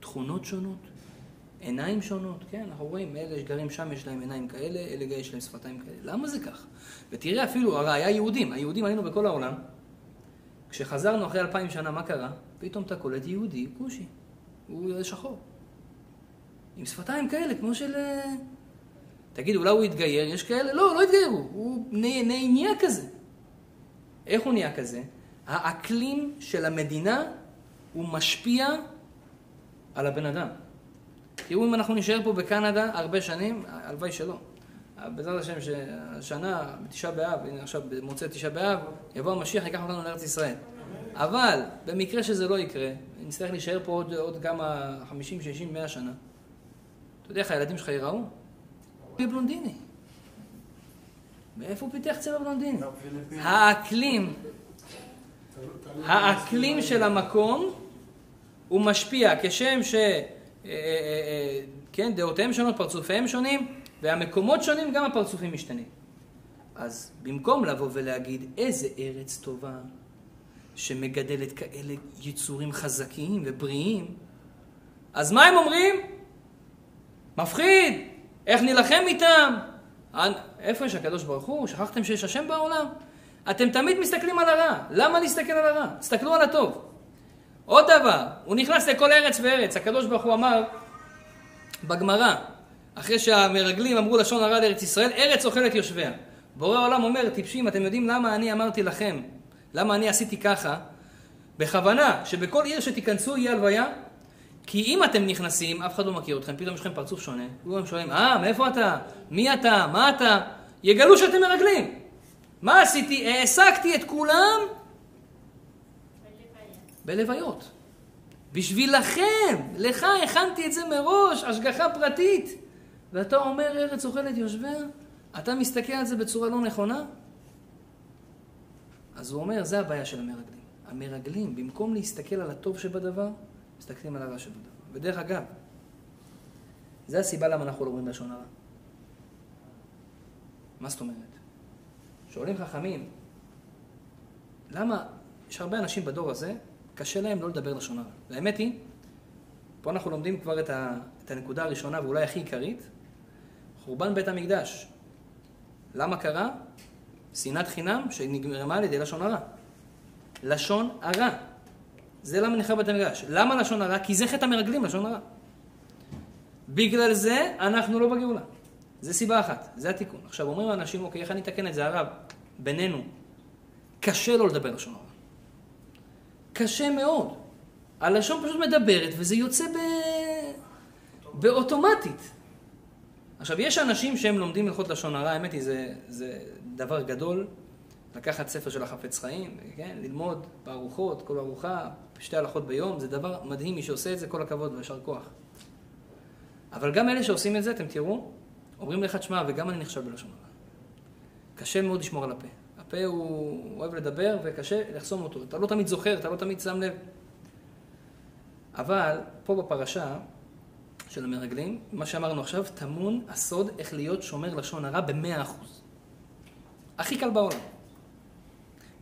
תכונות שונות, עיניים שונות, כן? אנחנו רואים, אלה שגרים שם יש להם עיניים כאלה, אלה יש להם שפתיים כאלה. למה זה כך? ותראה אפילו, הרי היה יהודים, היהודים היינו בכל העולם. כשחזרנו אחרי 2000 שנה, מה קרה? פתאום אתה קולט יהודי, כושי, הוא שחור. עם שפתיים כאלה, כמו של... תגיד, אולי הוא התגייר, יש כאלה? לא, לא התגייר, הוא נהיה כזה. איך הוא נהיה כזה? האקלים של המדינה הוא משפיע על הבן אדם. תראו, אם אנחנו נשאר פה בקנדה הרבה שנים, הלוואי שלא. בעזרת השם שהשנה, בתשעה באב, הנה עכשיו במוצאי תשעה באב, יבוא המשיח, ייקח אותנו לארץ ישראל. אבל במקרה שזה לא יקרה, נצטרך להישאר פה עוד כמה 50, 60, 100 שנה. אתה יודע איך הילדים שלך ייראו? בלונדיני. מאיפה הוא פיתח צבע בלונדיני? האקלים, האקלים של המקום הוא משפיע, כשם ש... כן, דעותיהם שונות, פרצופיהם שונים, והמקומות שונים, גם הפרצופים משתנים. אז במקום לבוא ולהגיד, איזה ארץ טובה שמגדלת כאלה יצורים חזקים ובריאים, אז מה הם אומרים? מפחיד! איך נלחם איתם? איפה יש הקדוש ברוך הוא? שכחתם שיש השם בעולם? אתם תמיד מסתכלים על הרע. למה להסתכל על הרע? תסתכלו על הטוב. עוד דבר, הוא נכנס לכל ארץ וארץ. הקדוש ברוך הוא אמר בגמרא, אחרי שהמרגלים אמרו לשון הרע לארץ ישראל, ארץ אוכלת יושביה. בורא העולם אומר, טיפשים, אתם יודעים למה אני אמרתי לכם? למה אני עשיתי ככה? בכוונה, שבכל עיר שתיכנסו יהיה הלוויה, כי אם אתם נכנסים, אף אחד לא מכיר אתכם, פתאום יש לכם פרצוף שונה. הם שואלים, מאיפה אתה? מי אתה? מה אתה? יגלו שאתם מרגלים. מה עשיתי? העסקתי את כולם בלוויות. בשבילכם, לך הכנתי את זה מראש, השגחה פרטית. ואתה אומר, ארץ אוכלת יושביה, אתה מסתכל על זה בצורה לא נכונה? אז הוא אומר, זה הבעיה של המרגלים. המרגלים, במקום להסתכל על הטוב שבדבר, מסתכלים על הרע שבדבר. ודרך אגב, זה הסיבה למה אנחנו לא אומרים לשון הרע. מה זאת אומרת? שואלים חכמים, למה יש הרבה אנשים בדור הזה, קשה להם לא לדבר לשון הרע. והאמת היא, פה אנחנו לומדים כבר את הנקודה הראשונה, ואולי הכי עיקרית, חורבן בית המקדש. למה קרה? שנאת חינם שנגרמה על ידי לשון הרע. לשון הרע. זה למה נחרב בית המקדש. למה לשון הרע? כי זה חטא המרגלים, לשון הרע. בגלל זה אנחנו לא בגאולה. זה סיבה אחת, זה התיקון. עכשיו אומרים האנשים, אוקיי, איך אני אתקן את זה הרב? בינינו, קשה לא לדבר לשון הרע. קשה מאוד. הלשון פשוט מדברת, וזה יוצא באוטומטית. עכשיו, יש אנשים שהם לומדים ללכות לשון הרע, האמת היא, זה דבר גדול, לקחת ספר של החפץ חיים, כן? ללמוד בארוחות, כל ארוחה, שתי הלכות ביום, זה דבר מדהים, מי שעושה את זה, כל הכבוד וישר כוח. אבל גם אלה שעושים את זה, אתם תראו, אומרים לך, תשמע, וגם אני נחשב בלשון הרע. קשה מאוד לשמור על הפה. הפה הוא אוהב לדבר וקשה לחסום אותו. אתה לא תמיד זוכר, אתה לא תמיד שם לב. אבל פה בפרשה של המרגלים, מה שאמרנו עכשיו, תמון הסוד איך להיות שומר לשון הרע ב100%. הכי קל בעולם.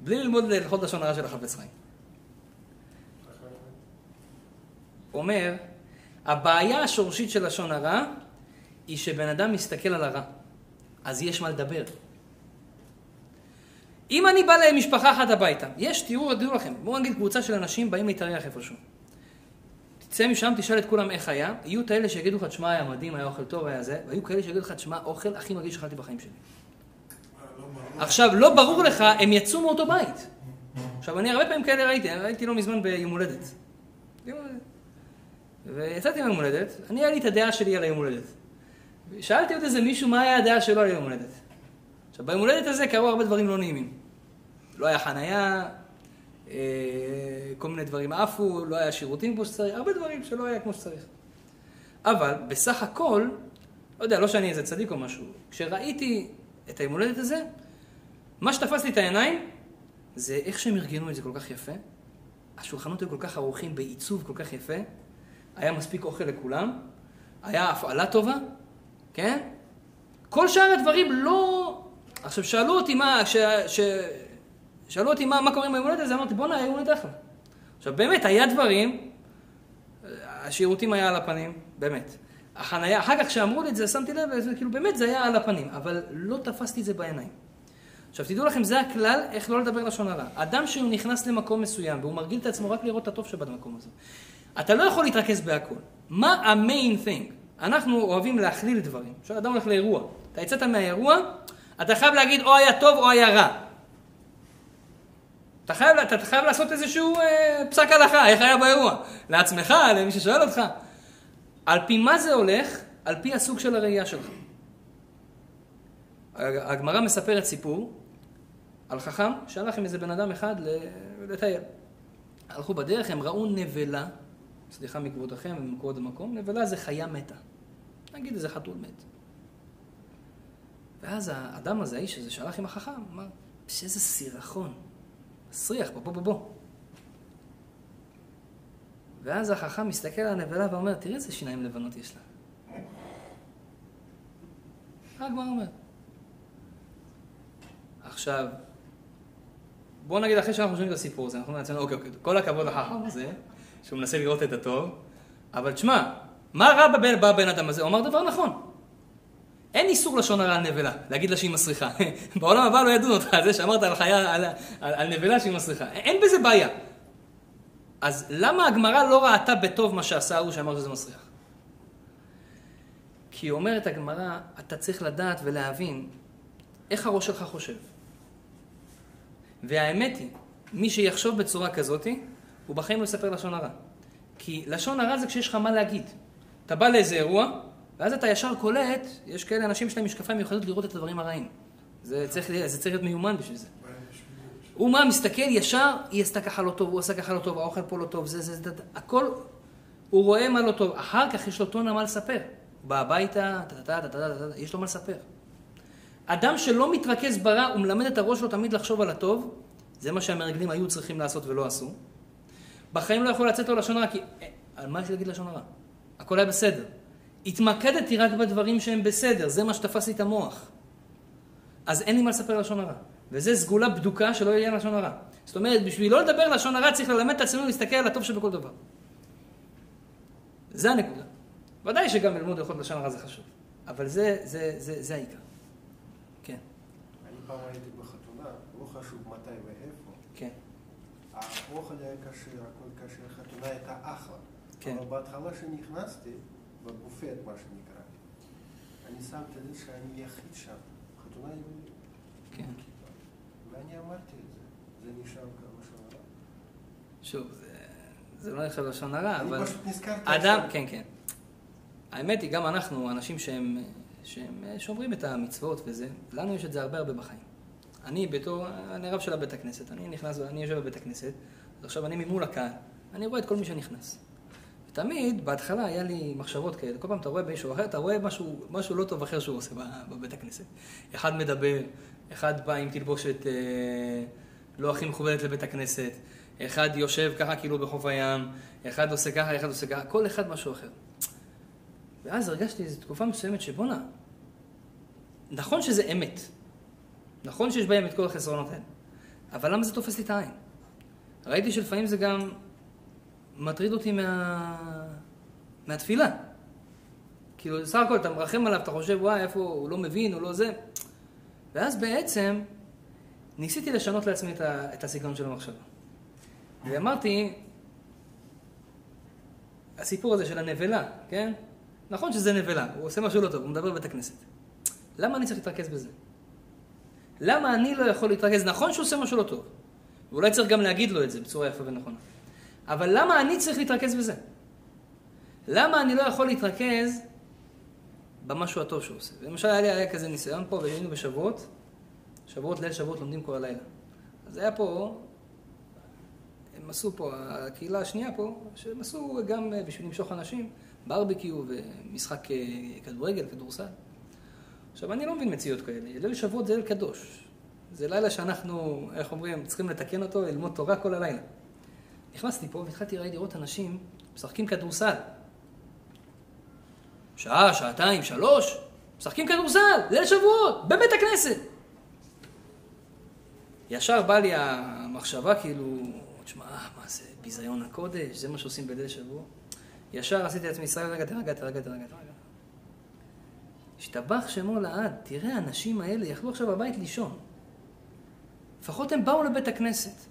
בלי ללמוד ללכות לשון הרע של החפץ חיים. אומר, הבעיה השורשית של לשון הרע היא שבן אדם מסתכל על הרע. אז יש מה לדבר. אם אני בא למשפחה אחת הביתה, יש, תראו לכם, בואו נגיד קבוצה של אנשים באים להתארח איפשהו. תצא משם, תשאל את כולם איך היה, יהיו את האלה שיגידו לך, תשמע, היה מדהים, היה אוכל טוב, היה זה, והיו כאלה שיגידו לך, תשמע, אוכל הכי מרגיש שאכלתי בחיים שלי. עכשיו, לא ברור לך, הם יצאו מאותו בית. עכשיו, אני הרבה פעמים כאלה ראיתי לא מזמן ביום הולדת. ויצאתי מיום הולדת, אני היה לי את הדעה שלי על היום הולדת. שאלתי עוד איזה מישהו מה היה הדעה שלו על היום הולדת. עכשיו, ביום הולדת הזה קרו הרבה דברים לא נעימים. לא היה חנייה, כל מיני דברים עפו, לא היה שירותים כמו שצריך, הרבה דברים שלא היה כמו שצריך. אבל בסך הכל, לא יודע, לא שאני איזה צדיק או משהו. כשראיתי את היום הולדת הזה, מה שתפס לי את העיניים, זה איך שהם ארגנו את זה כל כך יפה. השולחנות היו כל כך ארוכים, בעיצוב כל כך יפה. היה מספיק אוכל לכולם. היה הפעלה טובה. כן? כל שאר הדברים לא... עכשיו, שאלו אותי מה... שאלו אותי מה קורה עם היום הולדת הזה, אמרתי, בוא נהיה יום הולדת אחלה. עכשיו, באמת, היה דברים... השירותים היה על הפנים, באמת. החנייה, אחר כך שאמרו לי את זה, שמתי לב, כאילו באמת זה היה על הפנים, אבל לא תפסתי את זה בעיניים. עכשיו תדעו לכם, זה הכלל איך לא לדבר לשון הרע. אדם שהוא נכנס למקום מסוים, והוא מרגיל את עצמו רק לראות את הטוב שבמקום הזה. אתה לא יכול להתרכז בהכל. מה המיין thing? אנחנו אוהבים להכליל דברים. עכשיו אדם הולך לאירוע. אתה יצאת מהאירוע, אתה חייב להגיד או היה טוב או היה רע. אתה חייב לעשות איזשהו פסק הלכה, איך היה באירוע? לעצמך, למי ששואל אותך. על פי מה זה הולך? על פי הסוג של הראייה שלך. הגמרא מספרת סיפור על חכם שהלך עם איזה בן אדם אחד לטייל. הלכו בדרך, הם ראו נבלה, סליחה מכבודכם ומכבוד המקום, נבלה זה חיה מתה. נגיד איזה חתול מת. ואז האדם הזה, האיש הזה שהלך עם החכם, אמר, איזה סירחון. סריח, בוא. ואז החכם מסתכל על הנבלה ואומר, תראי איזה שיניים לבנות יש לה. הגמרא אומרת. עכשיו, בואו נגיד אחרי שאנחנו חושבים את הסיפור הזה, אנחנו נעצמנו, אוקיי, כל הכבוד לחכם הזה, שהוא מנסה לראות את הטוב, אבל תשמע, מה רע בבן אדם הזה? הוא אמר דבר נכון. אין איסור לשון הרע על נבלה, להגיד לה שהיא מסריחה. בעולם הבא לא ידעו אותך, זה שאמרת על חיה, על נבלה שהיא מסריחה. אין בזה בעיה. אז למה הגמרא לא ראתה בטוב מה שעשה הוא שאמר שזה מסריח? כי אומרת הגמרא, אתה צריך לדעת ולהבין איך הראש שלך חושב. והאמת היא, מי שיחשוב בצורה כזאת, הוא בחיים לא יספר לשון הרע. כי לשון הרע זה כשיש לך מה להגיד. אתה בא לאיזה אירוע, ואז אתה ישר קולט, יש כאלה אנשים שלהם משקפיים מיוחדות לראות את הדברים הרעים. זה צריך להיות מיומן בשביל זה. הוא מה, מסתכל ישר, היא עשתה ככה לא טוב, הוא עשה ככה לא טוב, האוכל פה לא טוב, זה, הכל, הוא רואה מה לא טוב. אחר כך יש לו טונה מה לספר. הוא בא הביתה, יש לו מה לספר. אדם שלא מתרכז ברע, הוא מלמד את הראש שלו תמיד לחשוב על הטוב, זה מה שהמרגלים היו צריכים לעשות ולא עשו. בחיים לא יכול לצאת לו לשון הרע, כי על מה יש להגיד לשון הרע? הכל היה בסדר. התמקדתי רק בדברים שהם בסדר, זה מה שתפס לי את המוח. אז אין לי מה לספר לשון הרע. וזה סגולה בדוקה שלא יהיה לשון הרע. זאת אומרת, בשביל לא לדבר לשון הרע, צריך ללמד את עצמנו להסתכל על הטוב שבכל דבר. זה הנקודה. ודאי שגם ללמוד ללכות לשון הרע זה חשוב. אבל זה העיקר. כן. אני פעם הייתי בחתונה, לא חשוב מתי ואיפה. כן. האוכל היה קשיר, הכל קשיר, החתונה הייתה אחלה. כן. אבל בהתחלה שנכנסתי, בבופת מה שנקרא, אני שמתי לב שאני יחיד שם. חתונה יהודית. כן. ואני אמרתי את זה, זה נשאר כלשון הרע. שוב, זה לא נשאר לשון הרע, אבל... אני פשוט נזכרתי את זה. כן. האמת היא, גם אנחנו, אנשים שהם שומרים את המצוות וזה, לנו יש את זה הרבה בחיים. אני בתור, אני רב של הבית הכנסת, אני יושב בבית הכנסת, ועכשיו אני ממול הקהל, אני רואה את כל מי שנכנס. ותמיד, בהתחלה היה לי מחשבות כאלה, כל פעם אתה רואה מישהו אחר, אתה רואה משהו לא טוב אחר שהוא עושה בבית הכנסת. אחד מדבר, אחד בא עם תלבושת לא הכי מכובדת לבית הכנסת, אחד יושב ככה כאילו בחוף הים, אחד עושה ככה, אחד עושה ככה, כל אחד משהו אחר. ואז הרגשתי איזו תקופה מסוימת שבונה, נכון שזה אמת, נכון שיש בהם את כל החסרונות האלה, אבל למה זה תופס לי את העין? ראיתי שלפעמים זה גם מטריד אותי מהתפילה. כאילו, סך הכל, אתה מרחם עליו, אתה חושב, וואי, איפה הוא לא מבין, הוא לא זה. ואז בעצם ניסיתי לשנות לעצמי את הסגנון של המחשבה. ואמרתי, הסיפור הזה של הנבלה, כן? נכון שזה נבלה, הוא עושה משהו לא טוב, הוא מדבר בבית הכנסת. למה אני צריך להתרכז בזה? למה אני לא יכול להתרכז? נכון שהוא עושה משהו לא טוב. ואולי צריך גם להגיד לו את זה בצורה יפה ונכונה. אבל למה אני צריך להתרכז בזה? למה אני לא יכול להתרכז במשהו הטוב שהוא עושה? למשל, היה כזה ניסיון פה, והיינו בשבועות, ליל שבועות לומדים כל הלילה. אז היה פה, הם עשו פה, הקהילה השנייה פה, שהם עשו גם בשביל למשוך אנשים, ברבקיו ומשחק כדורגל, כדורסל. עכשיו, אני לא מבין מציאות כאלה. ליל שבועות זה ליל קדוש. זה לילה שאנחנו, איך אומרים, צריכים לתקן אותו, ללמוד תורה כל הלילה. נכנסתי פה והתחלתי לראות אנשים משחקים כדורסל. שעה, שעתיים, שלוש, משחקים כדורסל, ליל שבועות, בבית הכנסת. ישר בא לי המחשבה כאילו, תשמע, מה זה, ביזיון הקודש, זה מה שעושים בליל שבוע. ישר עשיתי לעצמי ישראל, רגע. השתבח שמו לעד, תראה, האנשים האלה יכלו עכשיו בבית לישון. לפחות הם באו לבית הכנסת.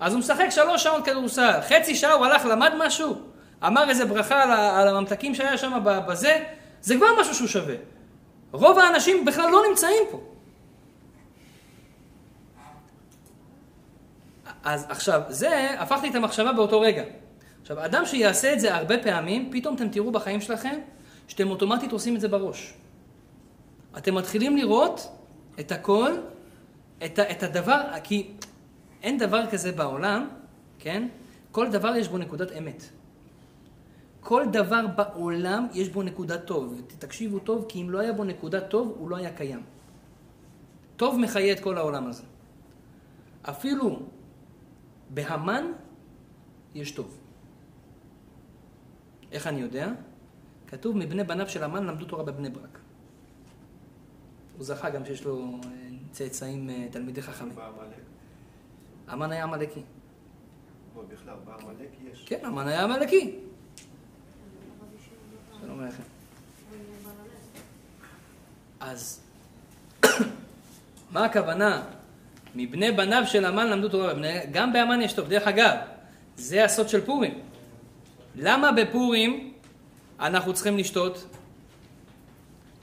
אז הוא משחק 3 שעות כדורסל, חצי שעה הוא הלך, למד משהו, אמר איזה ברכה על הממתקים שהיה שם בזה, זה כבר משהו שהוא שווה. רוב האנשים בכלל לא נמצאים פה. אז עכשיו, זה הפך לי את המחשבה באותו רגע. עכשיו, אדם שיעשה את זה הרבה פעמים, פתאום אתם תראו בחיים שלכם שאתם אוטומטית עושים את זה בראש. אתם מתחילים לראות את הכל, את הדבר, כי אין דבר כזה בעולם, כן? כל דבר יש בו נקודת אמת. כל דבר בעולם יש בו נקודת טוב. תקשיבו טוב, כי אם לא היה בו נקודת טוב, הוא לא היה קיים. טוב מחיה את כל העולם הזה. אפילו בהמן יש טוב. איך אני יודע? כתוב מבני בניו של המן למדו תורה בבני ברק. הוא זכה גם שיש לו צאצאים תלמידי חכמים. המן היה עמלקי. בוא בכלל, בעמלק יש. כן, המן היה עמלקי. שלום לכם. אז מה הכוונה? מבני בניו של המן למדו תורה בבני... גם בהמן יש טוב. דרך אגב, זה הסוד של פורים. למה בפורים אנחנו צריכים לשתות?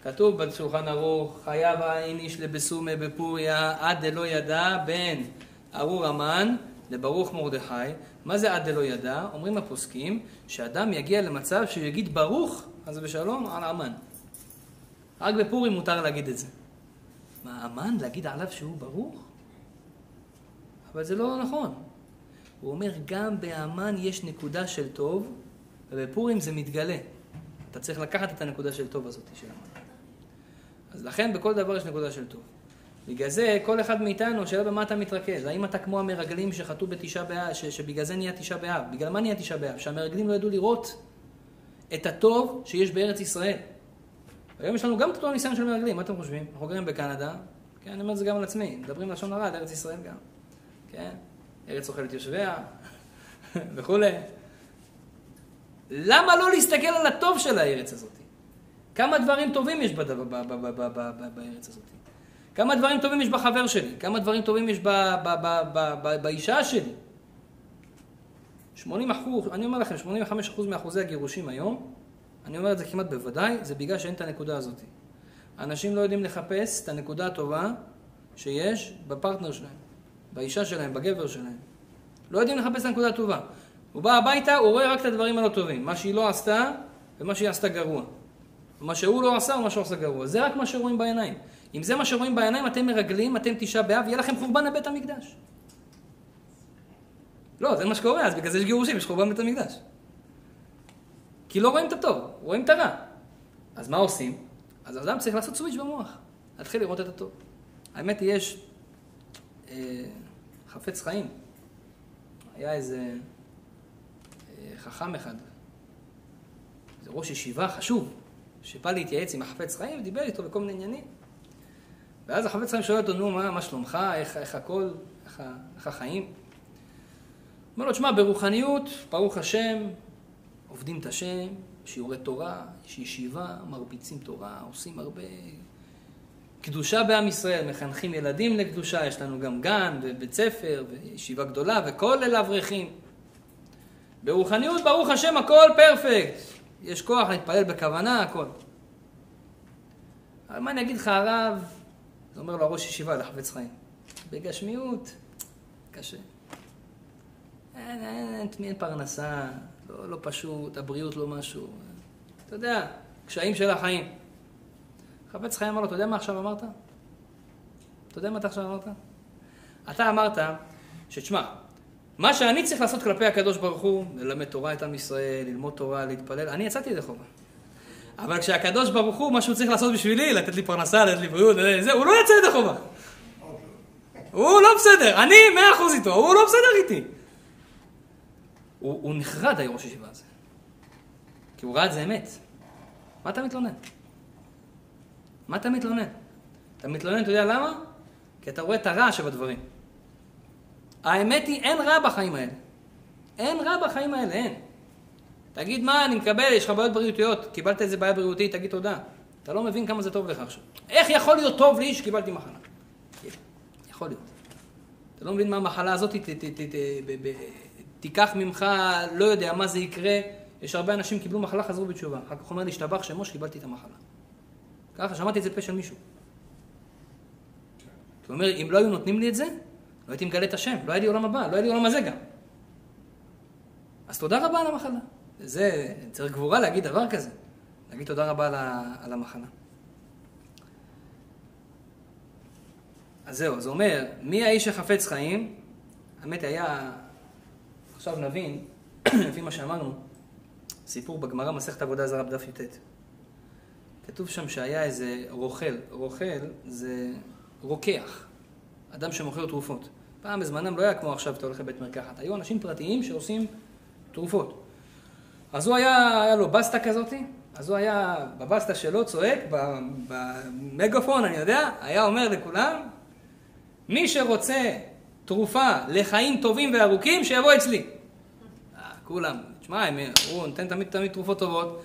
כתוב בשולחן ערוך, חייב העין איש לבסומה בפוריה, עד דלא ידע בין ארור המן לברוך מרדכי. מה זה עד דלא ידע? אומרים הפוסקים, שאדם יגיע למצב שיגיד ברוך, אז בשלום, על המן. רק בפורים מותר להגיד את זה. מה, המן? להגיד עליו שהוא ברוך? אבל זה לא נכון. הוא אומר, גם בהמן יש נקודה של טוב, ובפורים זה מתגלה. אתה צריך לקחת את הנקודה של טוב הזאת של המן. אז לכן בכל דבר יש נקודה של טוב. בגלל זה כל אחד מאיתנו שאלה במה אתה מתרכז. האם אתה כמו המרגלים שחטו בתשעה באב, שבגלל זה נהיה תשעה באב? בגלל מה נהיה תשעה באב? שהמרגלים לא ידעו לראות את הטוב שיש בארץ ישראל. היום יש לנו גם את אותו ניסיון של מרגלים. מה אתם חושבים? אנחנו גרים בקנדה. כן, אני אומר את זה גם על עצמי. מדברים לשון הרע על ארץ ישראל גם. כן? ארץ אוכלת יושביה וכו'. למה לא להסתכל על הטוב של הארץ הזאת? כמה דברים טובים יש בארץ הזאת? כמה דברים טובים יש בחבר שלי? כמה דברים טובים יש באישה שלי? 80%, אני אומר לכם, 85% מאחוזי הגירושים היום, אני אומר את זה כמעט בוודאי, זה בגלל שאין את הנקודה הזאת. אנשים לא יודעים לחפש את הנקודה הטובה שיש בפרטנר שלהם, באישה שלהם, בגבר שלהם. לא יודעים לחפש את הנקודה הטובה. הוא בא הביתה, הוא רואה רק את הדברים הלא טובים. מה שהיא לא עשתה ומה שהיא עשתה גרוע. מה שהוא לא עשה ומה שהוא עשה גרוע. זה רק מה שרואים בעיניים. אם זה מה שרואים בעיניים, אתם מרגלים, אתם תשעה באב, יהיה לכם חורבן לבית המקדש. לא, זה מה שקורה, אז בגלל זה יש גירושים, יש חורבן לבית המקדש. כי לא רואים את הטוב, רואים את הרע. אז מה עושים? אז אדם צריך לעשות סוויץ' במוח. להתחיל לראות את הטוב. האמת היא, יש חפץ חיים. היה איזה חכם אחד, זה ראש ישיבה חשוב, שבא להתייעץ עם החפץ חיים, ודיבר איתו בכל מיני עניינים. ואז החפץ חיים שואל אותו, נו, מה שלומך? איך הכל? איך החיים? אומר לו, תשמע, ברוחניות, ברוך השם, עובדים את השם, שיעורי תורה, יש ישיבה, מרביצים תורה, עושים הרבה קדושה בעם ישראל, מחנכים ילדים לקדושה, יש לנו גם גן ובית ספר, וישיבה גדולה, וכל אלה אברכים. ברוחניות, ברוך השם, הכל פרפקט. יש כוח להתפלל בכוונה, הכל. אבל מה אני אגיד לך, הרב? זה אומר לו, הראש ישיבה, לחפץ חיים. בגשמיות, קשה. אין פרנסה, לא פשוט, הבריאות לא משהו. אתה יודע, קשיים של החיים. חפץ חיים אמר לו, אתה יודע מה עכשיו אמרת? אתה יודע מה אתה עכשיו אמרת? אתה אמרת שתשמע, מה שאני צריך לעשות כלפי הקדוש ברוך הוא, ללמד תורה את עם ישראל, ללמוד תורה, להתפלל, אני יצאתי ידי חובה. אבל כשהקדוש ברוך הוא, מה שהוא צריך לעשות בשבילי, לתת לי פרנסה, לתת לי בריאות, זה, הוא לא יצא ידי חובה. הוא לא בסדר, אני 100% איתו, הוא לא בסדר איתי. הוא נחרד היום שישיבה הזה. כי הוא ראה את זה אמת. מה אתה מתלונן? מה אתה מתלונן? אתה מתלונן, אתה יודע למה? כי אתה רואה את הרע שבדברים. האמת היא, אין רע בחיים האלה. אין רע בחיים האלה, אין. תגיד מה, אני מקבל, יש לך בעיות בריאותיות, קיבלת איזה בעיה בריאותית, תגיד תודה. אתה לא מבין כמה זה טוב לך עכשיו. איך יכול להיות טוב לי שקיבלתי מחלה? יכול להיות. אתה לא מבין מה המחלה הזאת תיקח ממך, לא יודע מה זה יקרה. יש הרבה אנשים קיבלו מחלה, חזרו בתשובה. אחר כך אומר לי, השתבח שמו שקיבלתי את המחלה. ככה, שמעתי את זה פה של מישהו. אתה אומר, אם לא היו נותנים לי את זה, לא הייתי מגלה את השם, לא היה לי עולם הבא, לא היה לי עולם הזה גם. אז תודה רבה על המחלה. זה, צריך גבורה להגיד דבר כזה. להגיד תודה רבה על המחלה. אז זהו, זה אומר, מי האיש החפץ חיים? האמת היה, עכשיו נבין, לפי מה שאמרנו, סיפור בגמרא מסכת עבודה זרה בדף יט. כתוב שם שהיה איזה רוכל. רוכל זה רוקח. אדם שמוכר תרופות. פעם בזמנם לא היה כמו עכשיו, אתה הולך לבית מרקחת. היו אנשים פרטיים שעושים תרופות. אז הוא היה לו בסטה כזאת, אז הוא היה בבסטה שלו צועק, במגפון, אני יודע, היה אומר לכולם, מי שרוצה תרופה לחיים טובים וארוכים, שיבוא אצלי. כולם, תשמע, הוא נותן תמיד תרופות טובות,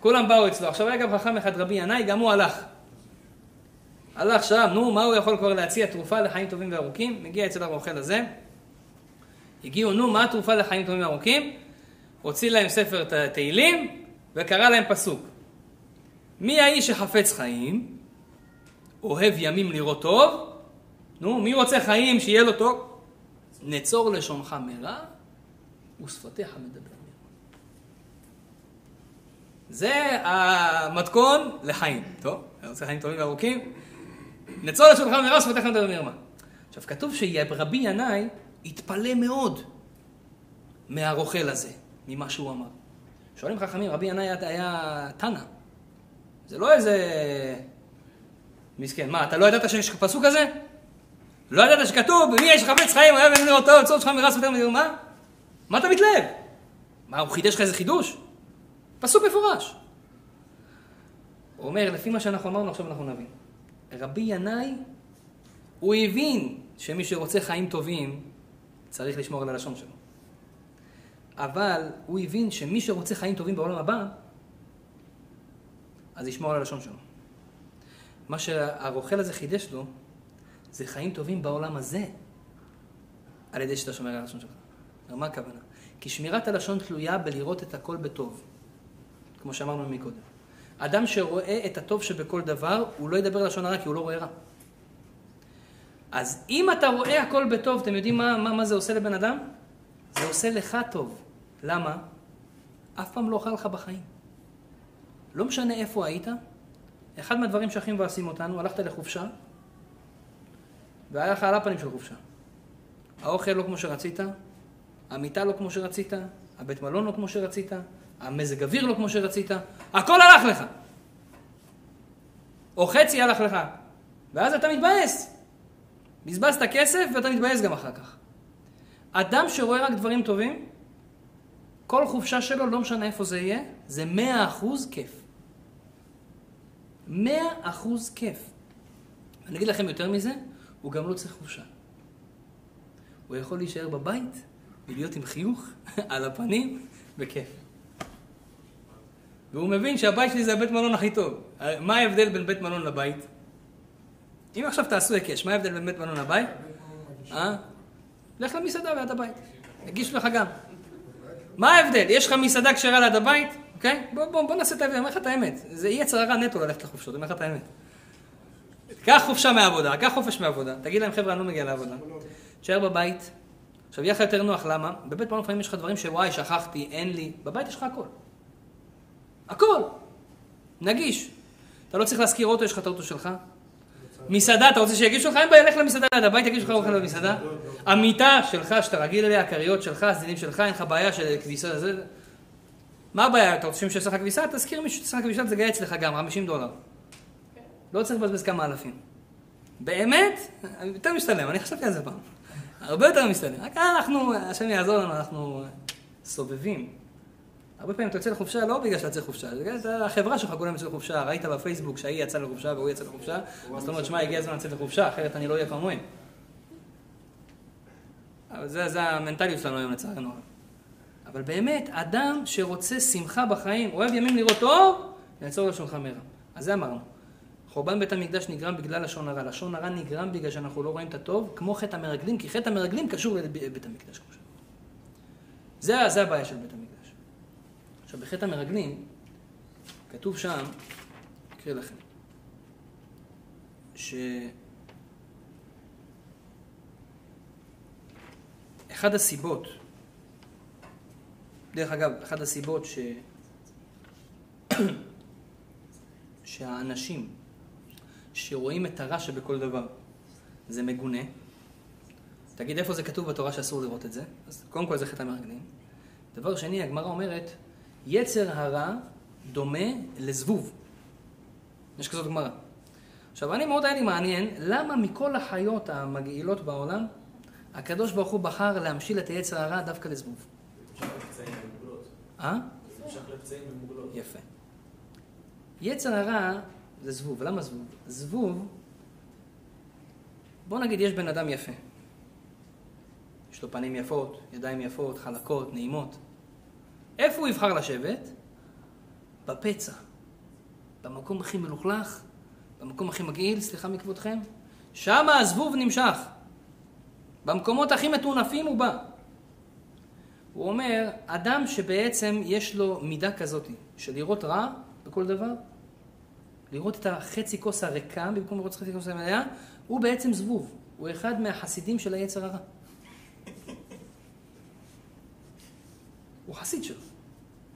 כולם באו אצלו. עכשיו היה גם חכם אחד רבי ינאי, גם הוא הלך. הלך שם, נו, מה הוא יכול כבר להציע תרופה לחיים טובים וארוכים? מגיע אצל הרוכל הזה. הגיעו, נו, מה התרופה לחיים טובים וארוכים? הוציא להם ספר תהילים וקרא להם פסוק. מי האיש שחפץ חיים, אוהב ימים לראות טוב? נו, מי רוצה חיים שיהיה לו טוב? נצור לשונך מרע ושפתיך מדבר מרמה. זה המתכון לחיים. טוב, אני רוצה חיים טובים וארוכים. נצור לשונך מרע ושפתיך מדבר מרמה. עכשיו, כתוב שרבי ינאי התפלא מאוד מהרוכל הזה, ממה שהוא אמר. שואלים חכמים, רבי ינאי היה תנא. זה לא איזה מסכן. מה, אתה לא ידעת שיש פסוק הזה? לא ידעת שכתוב, מי יש חפץ חיים, אוהב ימים לראות טוב, נצור שלך מרע ושפתיך מדבר מרמה? מה אתה מתלהב? מה, הוא חידש לך איזה חידוש? פסוק מפורש. הוא אומר, לפי מה שאנחנו אמרנו, עכשיו אנחנו נבין. רבי ינאי, הוא הבין שמי שרוצה חיים טובים, צריך לשמור על הלשון שלו. אבל הוא הבין שמי שרוצה חיים טובים בעולם הבא, אז ישמור על הלשון שלו. מה שהרוכל הזה חידש לו, זה חיים טובים בעולם הזה, על ידי שאתה שומר על הלשון שלך. מה הכוונה? כי שמירת הלשון תלויה בלראות את הכל בטוב. כמו שאמרנו מקודם. אדם שרואה את הטוב שבכל דבר, הוא לא ידבר לשון הרע כי הוא לא רואה רע. אז אם אתה רואה הכל בטוב, אתם יודעים מה זה עושה לבן אדם? זה עושה לך טוב. למה? אף פעם לא אוכל לך בחיים. לא משנה איפה היית. אחד מהדברים שהכי מבאסים אותנו, הלכת לחופשה, והיה לך על הפנים של חופשה. האוכל לא כמו שרצית, המיטה לא כמו שרצית, הבית מלון לא כמו שרצית, המזג אוויר לא כמו שרצית, הכל הלך לך. או חצי הלך לך. ואז אתה מתבאס. בזבזת כסף ואתה מתבאס גם אחר כך. אדם שרואה רק דברים טובים, כל חופשה שלו, לא משנה איפה זה יהיה, זה 100% כיף. 100% כיף. אני אגיד לכם יותר מזה, הוא גם לא צריך חופשה. הוא יכול להישאר בבית, ולהיות עם חיוך על הפנים בכיף. והוא מבין שהבית שלי זה הבית מלון הכי טוב. מה ההבדל בין בית מלון לבית? אם עכשיו תעשו הקש, מה ההבדל בין בית מלון לבית? לך למסעדה ועד הבית. הגיש לך גם. מה ההבדל? יש לך מסעדה כשרה לעד הבית? אוקיי? בוא נעשה את ההבדל. אני אומר לך את האמת. זה יהיה צרה נטו ללכת לחופשות. אני אומר לך את האמת. קח חופשה מהעבודה, קח חופש מהעבודה. תגיד להם, חבר'ה, אני לא מגיע לעבודה. תשאר בבית. עכשיו, יהיה לך יותר נוח, למה? בבית מלון לפעמים יש לך דברים שוואי, שכחתי, אין לי. בבית יש לך הכל. הכל. נגיש. אתה לא צריך להזכיר אוטו, יש לך את האוטו שלך. מסעדה, אתה רוצה שיגישו לך? אין בעיה, לך למסעדה ליד הבית, יגישו לך אוכל במסעדה. המיטה שלך, שאתה רגיל אליה, הקריות שלך, הסדינים שלך, אין לך בעיה של כביסה, זה... מה הבעיה? אתה רוצה שיש לך כביסה? תזכיר מישהו שצריך כביסה, זה גייץ לך גם, $50. לא צריך לבזבז כמה אלפים. באמת? יותר משתלם, אני חשבתי על זה פעם. הרבה יותר משתלם. רק אנחנו, השם יעזור לנו, אנחנו סובבים. הרבה פעמים אתה יוצא לחופשה, לא בגלל שאתה צריך חופשה, זה החברה שלך כולם יוצא לחופשה, ראית בפייסבוק שהיא יצאה לחופשה והוא יצא לחופשה, אז אתה אומר, שמע, הגיע הזמן לצאת לחופשה, אחרת אני לא אהיה כמוהם. אבל זה המנטליות שלנו היום לצערנו. אבל באמת, אדם שרוצה שמחה בחיים, אוהב ימים לראות אור, יעצור לשונך מרע. אז זה אמרנו. חורבן בית המקדש נגרם בגלל לשון הרע. לשון הרע נגרם בגלל שאנחנו לא רואים את הטוב, כמו חטא המרגלים, כי חטא המרגלים קשור לבית המקדש, כמו שאמרנו. זה הבעיה של בית המקדש. עכשיו, בחטא המרגלים, כתוב שם, אקריא לכם, שאחד הסיבות, דרך אגב, אחת הסיבות שהאנשים שרואים את הרע שבכל דבר זה מגונה, תגיד איפה זה כתוב בתורה שאסור לראות את זה, אז קודם כל זה חטא המרגלים. דבר שני, הגמרא אומרת, יצר הרע דומה לזבוב. יש כזאת גמרא. עכשיו, אני מאוד היה לי מעניין, למה מכל החיות המגעילות בעולם, הקדוש ברוך הוא בחר להמשיל את היצר הרע דווקא לזבוב? זה המשך לפצעים ומוגלות. זה המשך לפצעים ומוגלות. יפה. יצר הרע זה זבוב. למה זבוב? זבוב, בוא נגיד יש בן אדם יפה. יש לו פנים יפות, ידיים יפות, חלקות, נעימות. איפה הוא יבחר לשבת? בפצע. במקום הכי מלוכלך, במקום הכי מגעיל, סליחה מכבודכם. שם הזבוב נמשך. במקומות הכי מטונפים הוא בא. הוא אומר, אדם שבעצם יש לו מידה כזאת, של לראות רע בכל דבר, לראות את החצי כוס הריקה, במקום לראות חצי כוס המלאה, הוא בעצם זבוב. הוא אחד מהחסידים של היצר הרע. הוא חסיד שלו.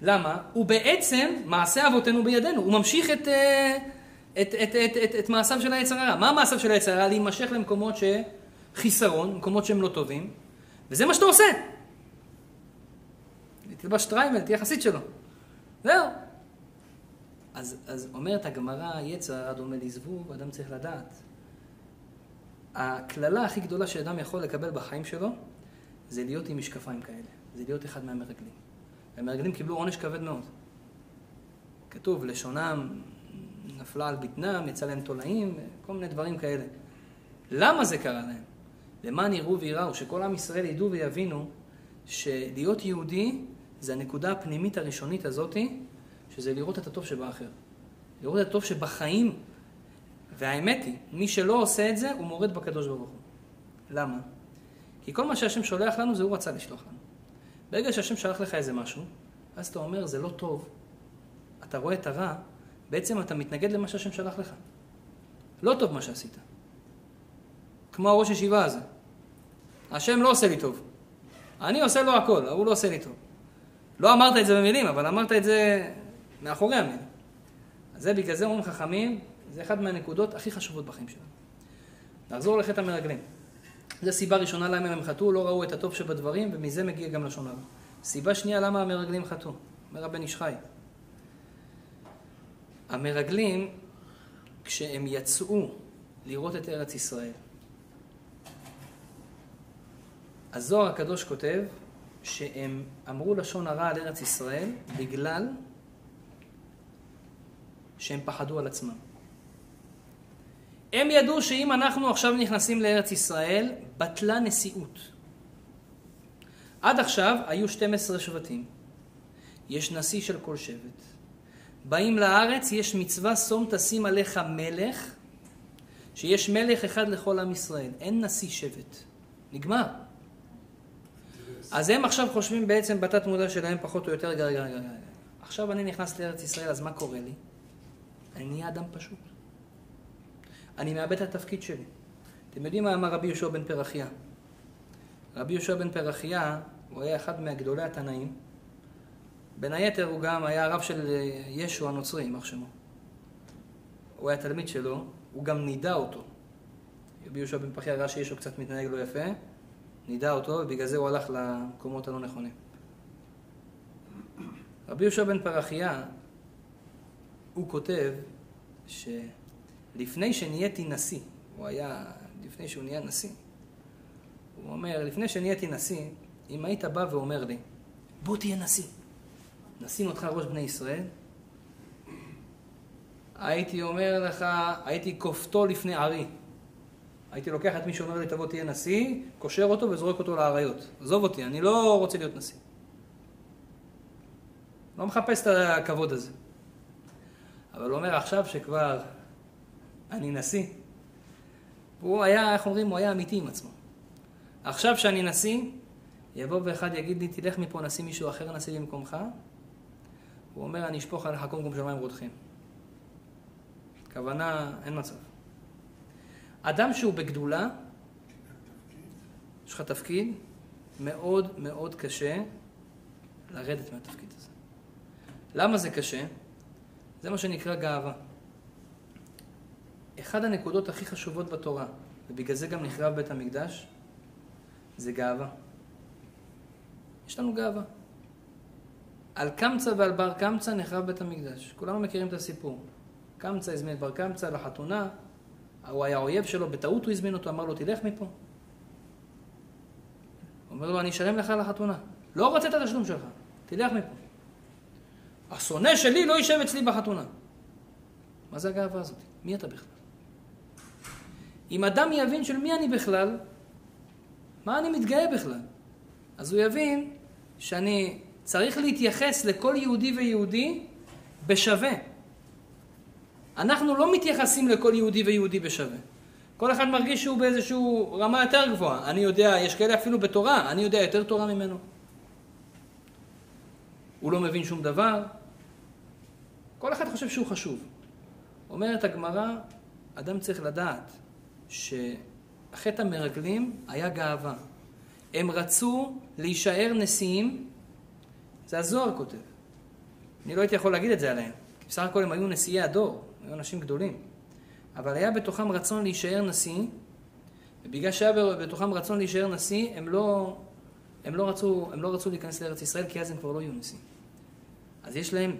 למה? הוא בעצם מעשה אבותינו בידינו. הוא ממשיך את מעשיו של היצר הרע. מה המעשיו של היצר הרע? להימשך למקומות שחיסרון, מקומות שהם לא טובים, וזה מה שאתה עושה. תלבש טריימל, תהיה חסיד שלו. זהו. אז אומרת הגמרא, יצר הרע דומה לזבוב, אדם צריך לדעת. הכללה הכי גדולה שאדם יכול לקבל בחיים שלו, זה להיות עם משקפיים כאלה. זה להיות אחד מהמרגלים. והמרגלים קיבלו עונש כבד מאוד. כתוב, לשונם נפלה על בטנם, יצא להם תולעים, כל מיני דברים כאלה. למה זה קרה להם? למען יראו ויראו, שכל עם ישראל ידעו ויבינו שלהיות יהודי זה הנקודה הפנימית הראשונית הזאת, שזה לראות את הטוב שבאחר. לראות את הטוב שבחיים. והאמת היא, מי שלא עושה את זה, הוא מורד בקדוש ברוך הוא. למה? כי כל מה שהשם שולח לנו, זה הוא רצה לשלוח לנו. ברגע שהשם שלח לך איזה משהו, אז אתה אומר, זה לא טוב, אתה רואה את הרע, בעצם אתה מתנגד למה שהשם שלח לך. לא טוב מה שעשית. כמו הראש ישיבה הזה. השם לא עושה לי טוב. אני עושה לו הכל, הוא לא עושה לי טוב. לא אמרת את זה במילים, אבל אמרת את זה מאחורי המילים. אז זה בגלל זה אומרים חכמים, זה אחד מהנקודות הכי חשובות בחיים שלנו. נחזור לחטא המרגלים. זו סיבה ראשונה למה הם חטאו, לא ראו את הטוב שבדברים, ומזה מגיע גם לשון הרע. סיבה שנייה למה המרגלים חטאו. אומר בן איש חי. המרגלים, כשהם יצאו לראות את ארץ ישראל, הזוהר הקדוש כותב שהם אמרו לשון הרע על ארץ ישראל בגלל שהם פחדו על עצמם. הם ידעו שאם אנחנו עכשיו נכנסים לארץ ישראל, בטלה נשיאות. עד עכשיו היו 12 שבטים. יש נשיא של כל שבט. באים לארץ, יש מצווה, שום תשים עליך מלך, שיש מלך אחד לכל עם ישראל. אין נשיא שבט. נגמר. אז הם עכשיו חושבים בעצם בתת מודע שלהם פחות או יותר, רגע. עכשיו אני נכנס לארץ ישראל, אז מה קורה לי? אני נהיה אדם פשוט. אני מאבד את התפקיד שלי. אתם יודעים מה אמר רבי יושע בן פרחיה? רבי יושע בן פרחיה הוא היה אחד מהגדולי התנאים. בין היתר הוא גם היה הרב של ישו הנוצרים, אח שמו. הוא היה תלמיד שלו, הוא גם נידע אותו. רבי יושע בן פרחיה ראה שישו קצת מתנהג לא יפה, נידע אותו, ובגלל זה הוא הלך למקומות הלא נכונים. רבי יושע בן פרחיה, הוא כותב שלפני שנהייתי נשיא, הוא היה, לפני שהוא נהיה נשיא, הוא אומר, לפני שנהייתי נשיא, אם היית בא ואומר לי, בוא תהיה נשיא, נשים אותך ראש בני ישראל, הייתי אומר לך, הייתי כופתו לפני ערי. הייתי לוקח את מי שאומר לי, תבוא תהיה נשיא, קושר אותו וזורק אותו לעריות. עזוב אותי, אני לא רוצה להיות נשיא. לא מחפש את הכבוד הזה. אבל הוא אומר עכשיו שכבר אני נשיא. הוא היה, איך אומרים, הוא היה אמיתי עם עצמו. עכשיו שאני נשיא, יבוא ואחד יגיד לי, תלך מפה נשיא מישהו אחר נשיא במקומך. הוא אומר, אני אשפוך עליך קומקום של מים רותחים. כוונה, אין מצב. אדם שהוא בגדולה, יש לך תפקיד, מאוד מאוד קשה לרדת מהתפקיד הזה. למה זה קשה? זה מה שנקרא גאווה. אחד הנקודות הכי חשובות בתורה, ובגלל זה גם נחרב בית המקדש, זה גאווה. יש לנו גאווה. על קמצה ועל בר קמצה נחרב בית המקדש. כולנו מכירים את הסיפור. קמצה הזמין בר קמצה לחתונה, הוא היה אויב שלו, בטעות הוא הזמין אותו, אמר לו, תלך מפה. הוא אומר לו, אני אשלם לך לחתונה. לא רוצה את התשלום שלך, תלך מפה. השונא שלי לא יישב אצלי בחתונה. מה זה הגאווה הזאת? מי אתה בכלל? אם אדם יבין של מי אני בכלל, מה אני מתגאה בכלל? אז הוא יבין שאני צריך להתייחס לכל יהודי ויהודי בשווה. אנחנו לא מתייחסים לכל יהודי ויהודי בשווה. כל אחד מרגיש שהוא באיזשהו רמה יותר גבוהה. אני יודע, יש כאלה אפילו בתורה, אני יודע יותר תורה ממנו. הוא לא מבין שום דבר. כל אחד חושב שהוא חשוב. אומרת הגמרא, אדם צריך לדעת שהחטא המרגלים היה גאווה. הם רצו להישאר נשיאים. זה הזוהר כותב. אני לא הייתי יכול להגיד את זה עליהם. כי בסך הכל הם היו נשיאי הדור. היו אנשים גדולים. אבל היה בתוכם רצון להישאר נשיא. ובגלל שהיה בתוכם רצון להישאר נשיא, הם לא רצו להיכנס לארץ ישראל, כי אז הם כבר לא יהיו נשיאים. אז יש להם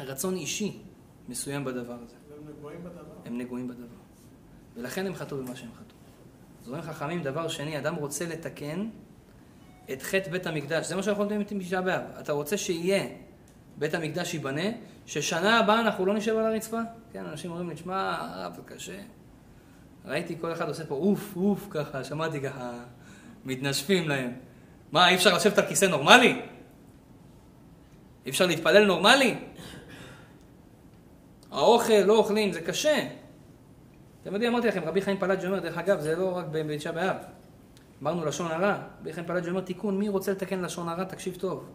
רצון אישי מסוים בדבר הזה. הם נגועים בדבר. הם נגועים בדבר. ולכן הם חטאו במה שהם חטאו. אז אומרים חכמים, דבר שני, אדם רוצה לתקן את חטא בית המקדש. זה מה שאנחנו אומרים בתשעה באב. אתה רוצה שיהיה בית המקדש ייבנה, ששנה הבאה אנחנו לא נשב על הרצפה? כן, אנשים אומרים לי, שמע, רב, קשה. ראיתי כל אחד עושה פה אוף, אוף, ככה, שמעתי ככה, מתנשפים להם. מה, אי אפשר לשבת על כיסא נורמלי? אי אפשר להתפלל נורמלי? האוכל, לא אוכלים, זה קשה. אתם יודעים, אמרתי לכם, רבי חיים פלאג'י אומר, דרך אגב, זה לא רק בתשעה באב. אמרנו לשון הרע, רבי חיים פלאג'י אומר, תיקון, מי רוצה לתקן לשון הרע, תקשיב טוב.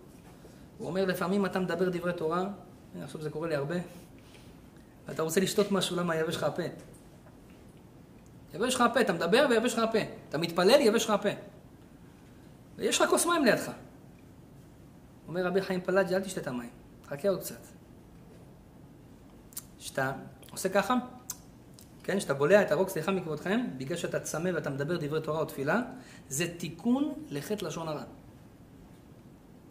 הוא אומר, לפעמים אתה מדבר דברי תורה, אני חושב שזה קורה לי הרבה, אתה רוצה לשתות משהו, למה יבש לך הפה? יבש לך הפה, אתה מדבר ויבש לך הפה. אתה מתפלל, יבש לך הפה. ויש לך כוס מים לידך. אומר רבי חיים פלאג'י, אל תשתה את המים, חכה עוד קצת. שאתה עושה ככה, כן, שאתה בולע את הרוק, סליחה מכבודכם, בגלל שאתה צמא ואתה מדבר דברי תורה או תפילה, זה תיקון לחטא לשון הרע.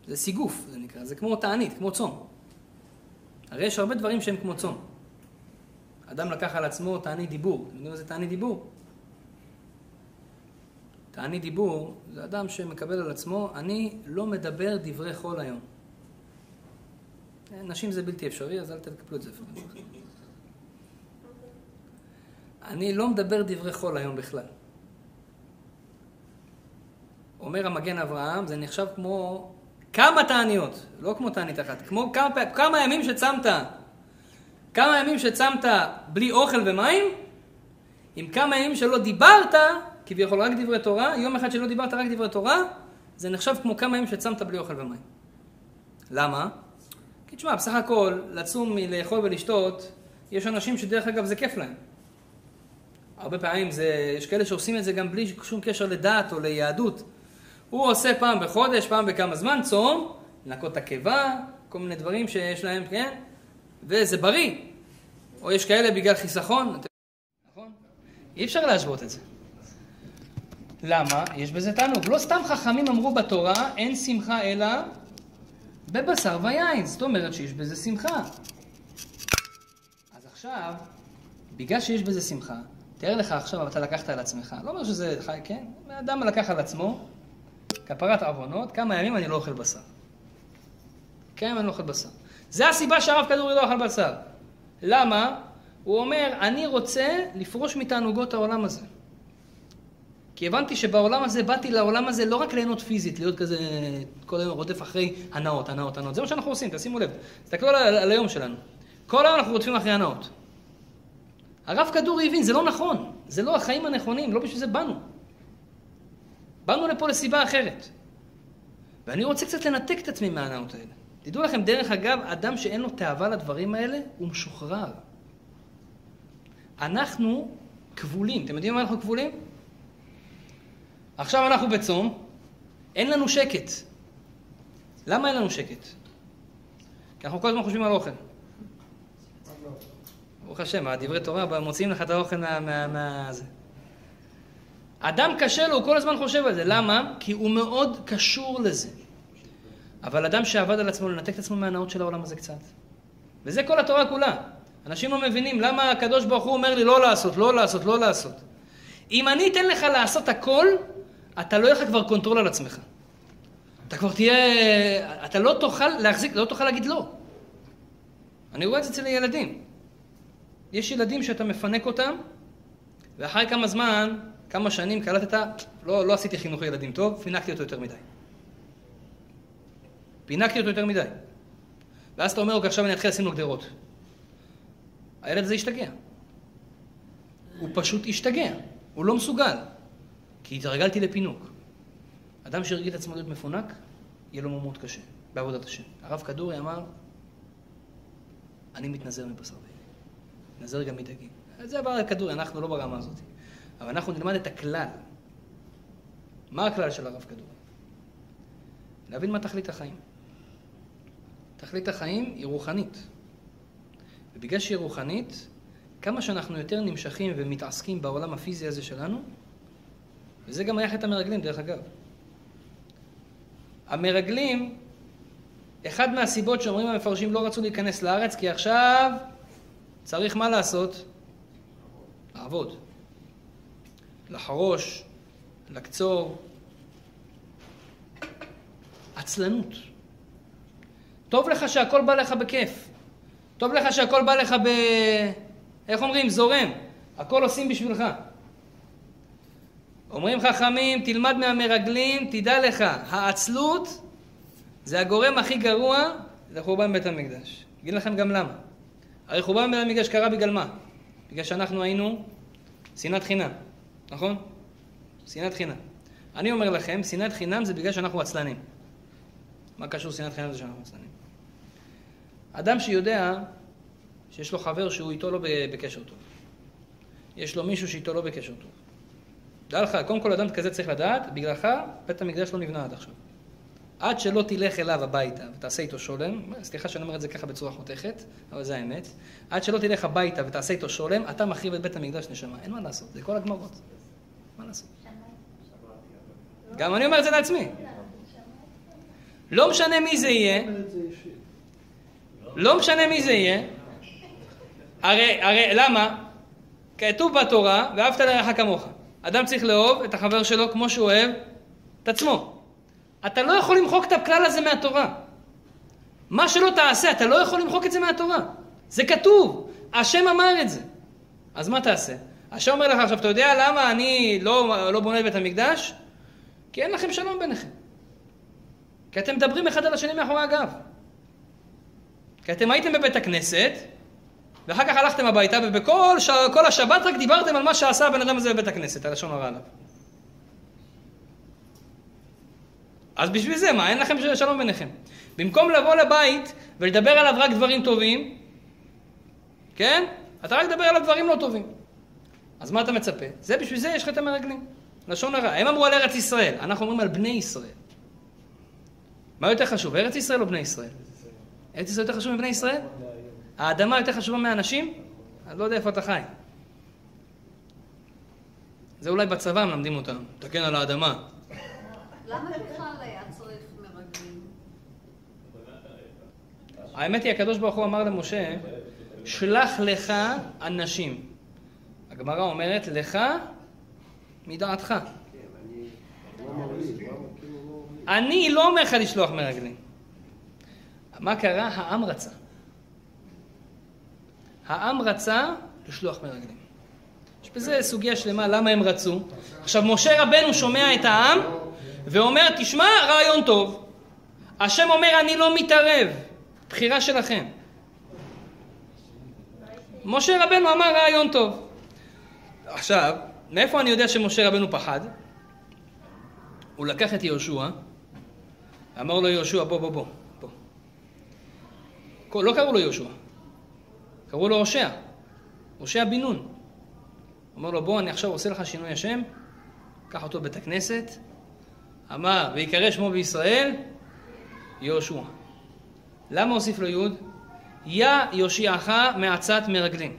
זה סיגוף, זה נקרא, זה כמו תענית, כמו צום. הרי יש הרבה דברים שהם כמו צום. אדם לקח על עצמו תענית דיבור, אתם יודעים מה זה תענית דיבור? תענית דיבור זה אדם שמקבל על עצמו, אני לא מדבר דברי חול היום. נשים זה בלתי אפשרי, אז אל תקפלו את זה. אני לא מדבר דברי חול היום בכלל. אומר המגן אברהם, זה נחשב כמו כמה תעניות, לא כמו תענית אחת, כמו כמה ימים שצמת. כמה ימים שצמת בלי אוכל ומים, עם כמה ימים שלא דיברת, כביכול רק דברי תורה, יום אחד שלא דיברת רק דברי תורה, זה נחשב כמו כמה ימים שצמת בלי אוכל ומים. למה? כי תשמע, בסך הכל, לצום מלאכול ולשתות, יש אנשים שדרך אגב זה כיף להם. הרבה פעמים יש כאלה שעושים את זה גם בלי שום קשר לדעת או ליהדות. הוא עושה פעם בחודש, פעם בכמה זמן, צום, לנקות את הקיבה, כל מיני דברים שיש להם, כן? וזה בריא. או יש כאלה בגלל חיסכון, נכון? אי אפשר להשוות את זה. למה? יש בזה תענוג. לא סתם חכמים אמרו בתורה, אין שמחה אלא בבשר ויין. זאת אומרת שיש בזה שמחה. אז עכשיו, בגלל שיש בזה שמחה, תאר לך עכשיו, אתה לקחת על עצמך. לא אומר שזה חי, כן? האדם לקח על עצמו, כפרת עוונות, כמה ימים אני לא אוכל בשר. כמה ימים אני לא אוכל בשר. זה הסיבה שהרב כדורי לא אוכל בשר. למה? הוא אומר, אני רוצה לפרוש מתענוגות העולם הזה. כי הבנתי שבעולם הזה, באתי לעולם הזה לא רק ליהנות פיזית, להיות כזה כל היום רודף אחרי הנאות, הנאות, הנאות. זה מה שאנחנו עושים, תשימו לב. תסתכלו על היום שלנו. כל היום אנחנו רודפים אחרי הנאות. הרב כדורי הבין, זה לא נכון. זה לא החיים הנכונים, לא בשביל זה באנו. באנו לפה לסיבה אחרת. ואני רוצה קצת לנתק את עצמי מהנאות האלה. תדעו לכם, דרך אגב, אדם שאין לו תאווה לדברים האלה, הוא משוחרר. אנחנו כבולים. אתם יודעים מה אנחנו כבולים? עכשיו אנחנו בצום, אין לנו שקט. למה אין לנו שקט? כי אנחנו כל הזמן חושבים על אוכל. ברוך השם, הדברי תורה מוציאים לך את האוכל מהזה. אדם קשה לו, הוא כל הזמן חושב על זה. למה? כי הוא מאוד קשור לזה. אבל אדם שעבד על עצמו, לנתק את עצמו מהנאות של העולם הזה קצת. וזה כל התורה כולה. אנשים לא מבינים למה הקדוש ברוך הוא אומר לי לא לעשות, לא לעשות, לא לעשות. אם אני אתן לך לעשות הכל, אתה לא יהיה לך כבר קונטרול על עצמך. אתה כבר תהיה, אתה לא תוכל להחזיק, לא תוכל להגיד לא. אני רואה את זה אצל ילדים. יש ילדים שאתה מפנק אותם, ואחרי כמה זמן, כמה שנים קלטת, לא עשיתי חינוך ילדים טוב, פינקתי אותו יותר מדי. פינקתי אותו יותר מדי. ואז אתה אומר, אוקיי, עכשיו אני אתחיל לשים לו גדרות. הילד הזה השתגע. הוא פשוט השתגע. הוא לא מסוגל, כי התרגלתי לפינוק. אדם שהרגיל את עצמו להיות מפונק, יהיה לו מאוד קשה, בעבודת השם. הרב כדורי אמר, אני מתנזר מבשר ואין. מתנזר גם מדגים. זה עבר כדורי, אנחנו לא ברמה הזאת. אבל אנחנו נלמד את הכלל. מה הכלל של הרב כדורי? להבין מה תכלית החיים. תכלית החיים היא רוחנית. ובגלל שהיא רוחנית, כמה שאנחנו יותר נמשכים ומתעסקים בעולם הפיזי הזה שלנו, וזה גם היה חטא המרגלים, דרך אגב. המרגלים, אחד מהסיבות שאומרים המפרשים לא רצו להיכנס לארץ, כי עכשיו צריך מה לעשות? לעבוד. לחרוש, לקצור. עצלנות. טוב לך שהכל בא לך בכיף. טוב לך שהכל בא לך ב... איך אומרים? זורם. הכל עושים בשבילך. אומרים חכמים, תלמד מהמרגלים, תדע לך, העצלות זה הגורם הכי גרוע לחורבן בית המקדש. אגיד לכם גם למה. הרי חורבן בית המקדש קרה בגלל מה? בגלל שאנחנו היינו שנאת חינם. נכון? שנאת חינם. אני אומר לכם, שנאת חינם זה בגלל שאנחנו עצלנים. מה קשור שנאת חינם זה שאנחנו עצלנים? אדם שיודע שיש לו חבר שהוא איתו לא בקשר טוב. יש לו מישהו שאיתו לא בקשר טוב. דע לך, קודם כל אדם כזה צריך לדעת, בגללך בית המקדש לא נבנה עד עכשיו. עד שלא תלך אליו הביתה ותעשה איתו שולם, סליחה שאני אומר את זה ככה בצורה חותכת, אבל זה האמת, עד שלא תלך הביתה ותעשה איתו שולם, אתה מחריב את בית המקדש נשמה. אין מה לעשות, זה כל הגמרות. מה לעשות? גם אני אומר את זה לעצמי. לא משנה מי זה יהיה, לא משנה מי זה יהיה, הרי למה? כתוב בתורה, ואהבת לרעך כמוך. אדם צריך לאהוב את החבר שלו כמו שהוא אוהב את עצמו. אתה לא יכול למחוק את הכלל הזה מהתורה. מה שלא תעשה, אתה לא יכול למחוק את זה מהתורה. זה כתוב. השם אמר את זה. אז מה תעשה? השם אומר לך עכשיו, אתה יודע למה אני לא בונה בית המקדש? כי אין לכם שלום ביניכם. כי אתם מדברים אחד על השני מאחורי הגב. כי אתם הייתם בבית הכנסת, ואחר כך הלכתם הביתה, ובכל כל השבת רק דיברתם על מה שעשה הבן אדם הזה בבית הכנסת, על לשון הרע עליו. אז בשביל זה, מה? אין לכם שלום ביניכם. במקום לבוא לבית ולדבר עליו רק דברים טובים, כן? אתה רק לדבר עליו דברים לא טובים. אז מה אתה מצפה? זה בשביל זה יש לך את המרגלים. לשון הרע. הם אמרו על ארץ ישראל, אנחנו אומרים על בני ישראל. מה יותר חשוב, ארץ ישראל או בני ישראל? ארץ ישראל יותר חשוב מבני ישראל? האדמה יותר חשובה מהאנשים? אני לא יודע איפה אתה חי. זה אולי בצבא מלמדים אותם, תקן על האדמה. למה בכלל היה צריך מרגלים? האמת היא, הקדוש ברוך הוא אמר למשה, שלח לך אנשים. הגמרא אומרת, לך מדעתך. אני לא אומר לך לשלוח מרגלים. מה קרה? העם רצה. העם רצה לשלוח מרגלים. יש בזה סוגיה שלמה, למה הם רצו. עכשיו, משה רבנו שומע את העם ואומר, תשמע, רעיון טוב. השם אומר, אני לא מתערב. בחירה שלכם. משה רבנו אמר, רעיון טוב. עכשיו, מאיפה אני יודע שמשה רבנו פחד? הוא לקח את יהושע, אמר לו יהושע, בוא. לא קראו לו יהושע, קראו לו הושע, הושע בן נון. אמר לו, בוא, אני עכשיו עושה לך שינוי השם, קח אותו בית הכנסת, אמר, ויקרא שמו בישראל, יהושע. למה הוסיף לו יוד? יא יושיעך מעצת מרגלים.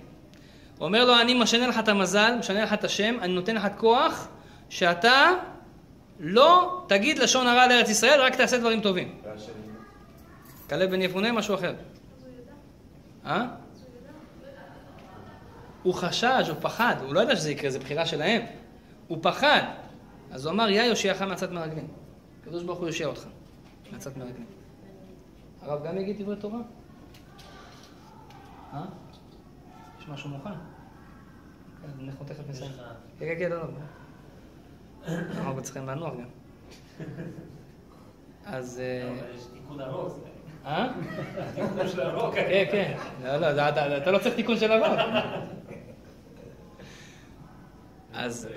הוא אומר לו, אני משנה לך את המזל, משנה לך את השם, אני נותן לך כוח שאתה לא תגיד לשון הרע לארץ ישראל, רק תעשה דברים טובים. כלב בן יפונה, משהו אחר. הוא חשש, הוא פחד, הוא לא יודע שזה יקרה, זה בחירה שלהם. הוא פחד. אז הוא אמר, יא יושיעך מעצת מרגלים. הקדוש ברוך הוא יושיע אותך מעצת מרגלים. הרב גם יגיד דברי תורה? יש משהו מוכן? אנחנו תכף נסיים. אנחנו צריכים לנוח גם. אז... יש תיקון ארוך. תיקון של ארוך. כן. לא, אתה לא צריך תיקון של ארוך.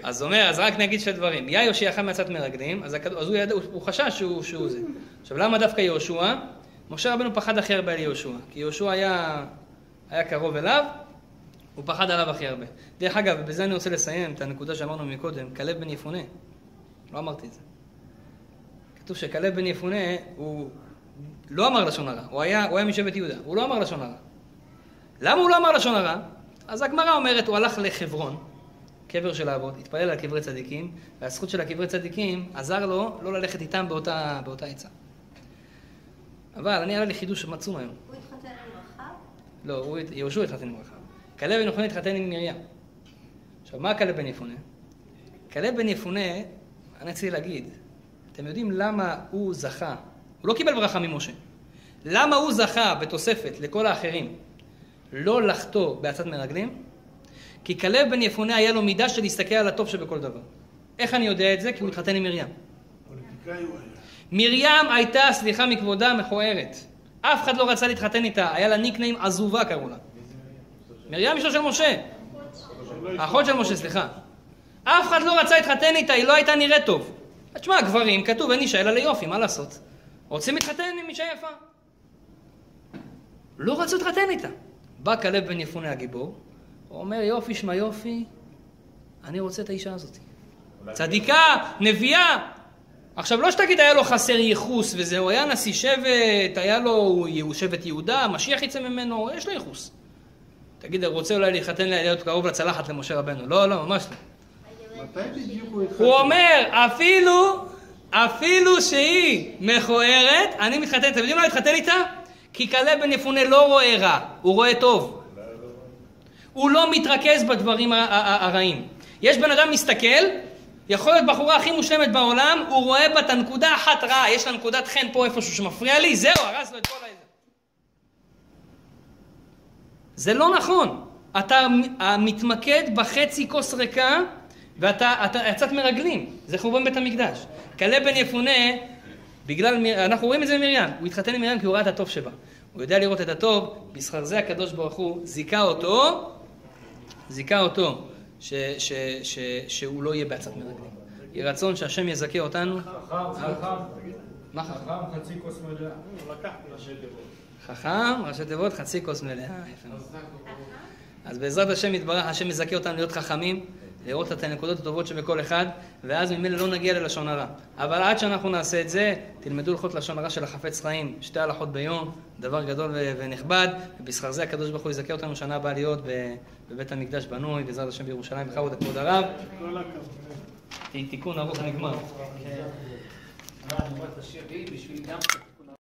אז אומר, אז רק נגיד שתי דברים. יא יושיעך מעצת מרגלים, אז הוא חשש שהוא זה. עכשיו, למה דווקא יהושע? משה רבנו פחד הכי הרבה על יהושע, כי יהושע היה קרוב אליו, הוא פחד עליו הכי הרבה. דרך אגב, ובזה אני רוצה לסיים את הנקודה שאמרנו מקודם, כלב בן יפונה, לא אמרתי את זה. כתוב שכלב בן יפונה, הוא לא אמר לשון הרע, הוא היה משבט יהודה, הוא לא אמר לשון הרע. למה הוא לא אמר לשון הרע? אז הגמרא אומרת, הוא הלך לחברון, קבר של האבות, התפלל על קברי צדיקים, והזכות של הקברי צדיקים עזר לו לא ללכת איתם באותה עצה. אבל אני עלה לי חידוש מצום היום. הוא התחתן עם רחב? לא, יהושע התחתן עם רחב. כלב בן יפונה התחתן עם מרים. עכשיו, מה כלב בן יפונה? כלב בן יפונה, אני רוצה להגיד, אתם יודעים למה הוא זכה? הוא לא קיבל ברכה ממשה. למה הוא זכה בתוספת לכל האחרים לא לחטוא בעצת מרגלים? כי כלב בן יפונה היה לו מידה של להסתכל על הטוב שבכל דבר. איך אני יודע את זה? כי הוא התחתן עם מרים. פוליטיקאי הוא היה. מרים הייתה, סליחה מכבודה, מכוערת. אף אחד לא רצה להתחתן איתה. היה לה ניקניים עזובה, קראו לה. מרים אשתו של משה. האחות של משה, סליחה. אף אחד לא רצה להתחתן איתה, היא לא הייתה נראית טוב. תשמע, הגברים, כתוב, אין אישה אלא ליופי, מה לעשות? רוצים להתחתן עם אישה יפה. לא רצו להתחתן איתה. בא כלב בן יפונה הגיבור, הוא אומר, יופי, שמה יופי, אני רוצה את האישה הזאת. צדיקה, נביאה. עכשיו, לא שתגיד, היה לו חסר ייחוס, וזהו, היה נשיא שבט, היה לו שבט יהודה, משיח יצא ממנו, יש לו ייחוס. תגיד, הוא רוצה אולי להיחתן להיות קרוב לצלחת למשה רבנו. לא, ממש לא. הוא אומר, אפילו שהיא מכוערת, אני מתחתן, אתם יודעים לא להתחתן איתה? כי כלב בן יפונה לא רואה רע, הוא רואה טוב. הוא לא מתרכז בדברים הרעים. יש בן אדם מסתכל, יכול להיות בחורה הכי מושלמת בעולם, הוא רואה בת הנקודה אחת רעה, יש לה נקודת חן פה איפשהו שמפריע לי, זהו, הרס לו את כל האיזה. זה לא נכון. אתה מתמקד בחצי כוס ריקה, ואתה יצאת מרגלים. זה חורבן בית המקדש. כלב בן יפונה, אנחנו רואים את זה במרים, הוא התחתן עם מרים כי הוא ראה את הטוב שבה. הוא יודע לראות את הטוב, בשכר זה הקדוש ברוך הוא זיכה אותו. שהוא לא יהיה בעצת מרגלים. יהיה רצון שהשם יזכה אותנו. חכם, חצי כוס מלאה. הוא לקח ראשי תיבות. חכם, ראשי תיבות, חצי כוס מלאה. אז בעזרת השם יתברך, השם יזכה אותנו להיות חכמים, לראות את הנקודות הטובות שבכל אחד, ואז ממילא לא נגיע ללשון הרע. אבל עד שאנחנו נעשה את זה, תלמדו הלכות לשון הרע של החפץ חיים, 2 הלכות ביום, דבר גדול ונכבד, ובשכר זה הקדוש ברוך הוא יזכה אותנו שנה הבאה להיות בבית המקדש בנוי, בעזרת השם בירושלים, בכבוד כבוד הרב. תיקון ארוך נגמר.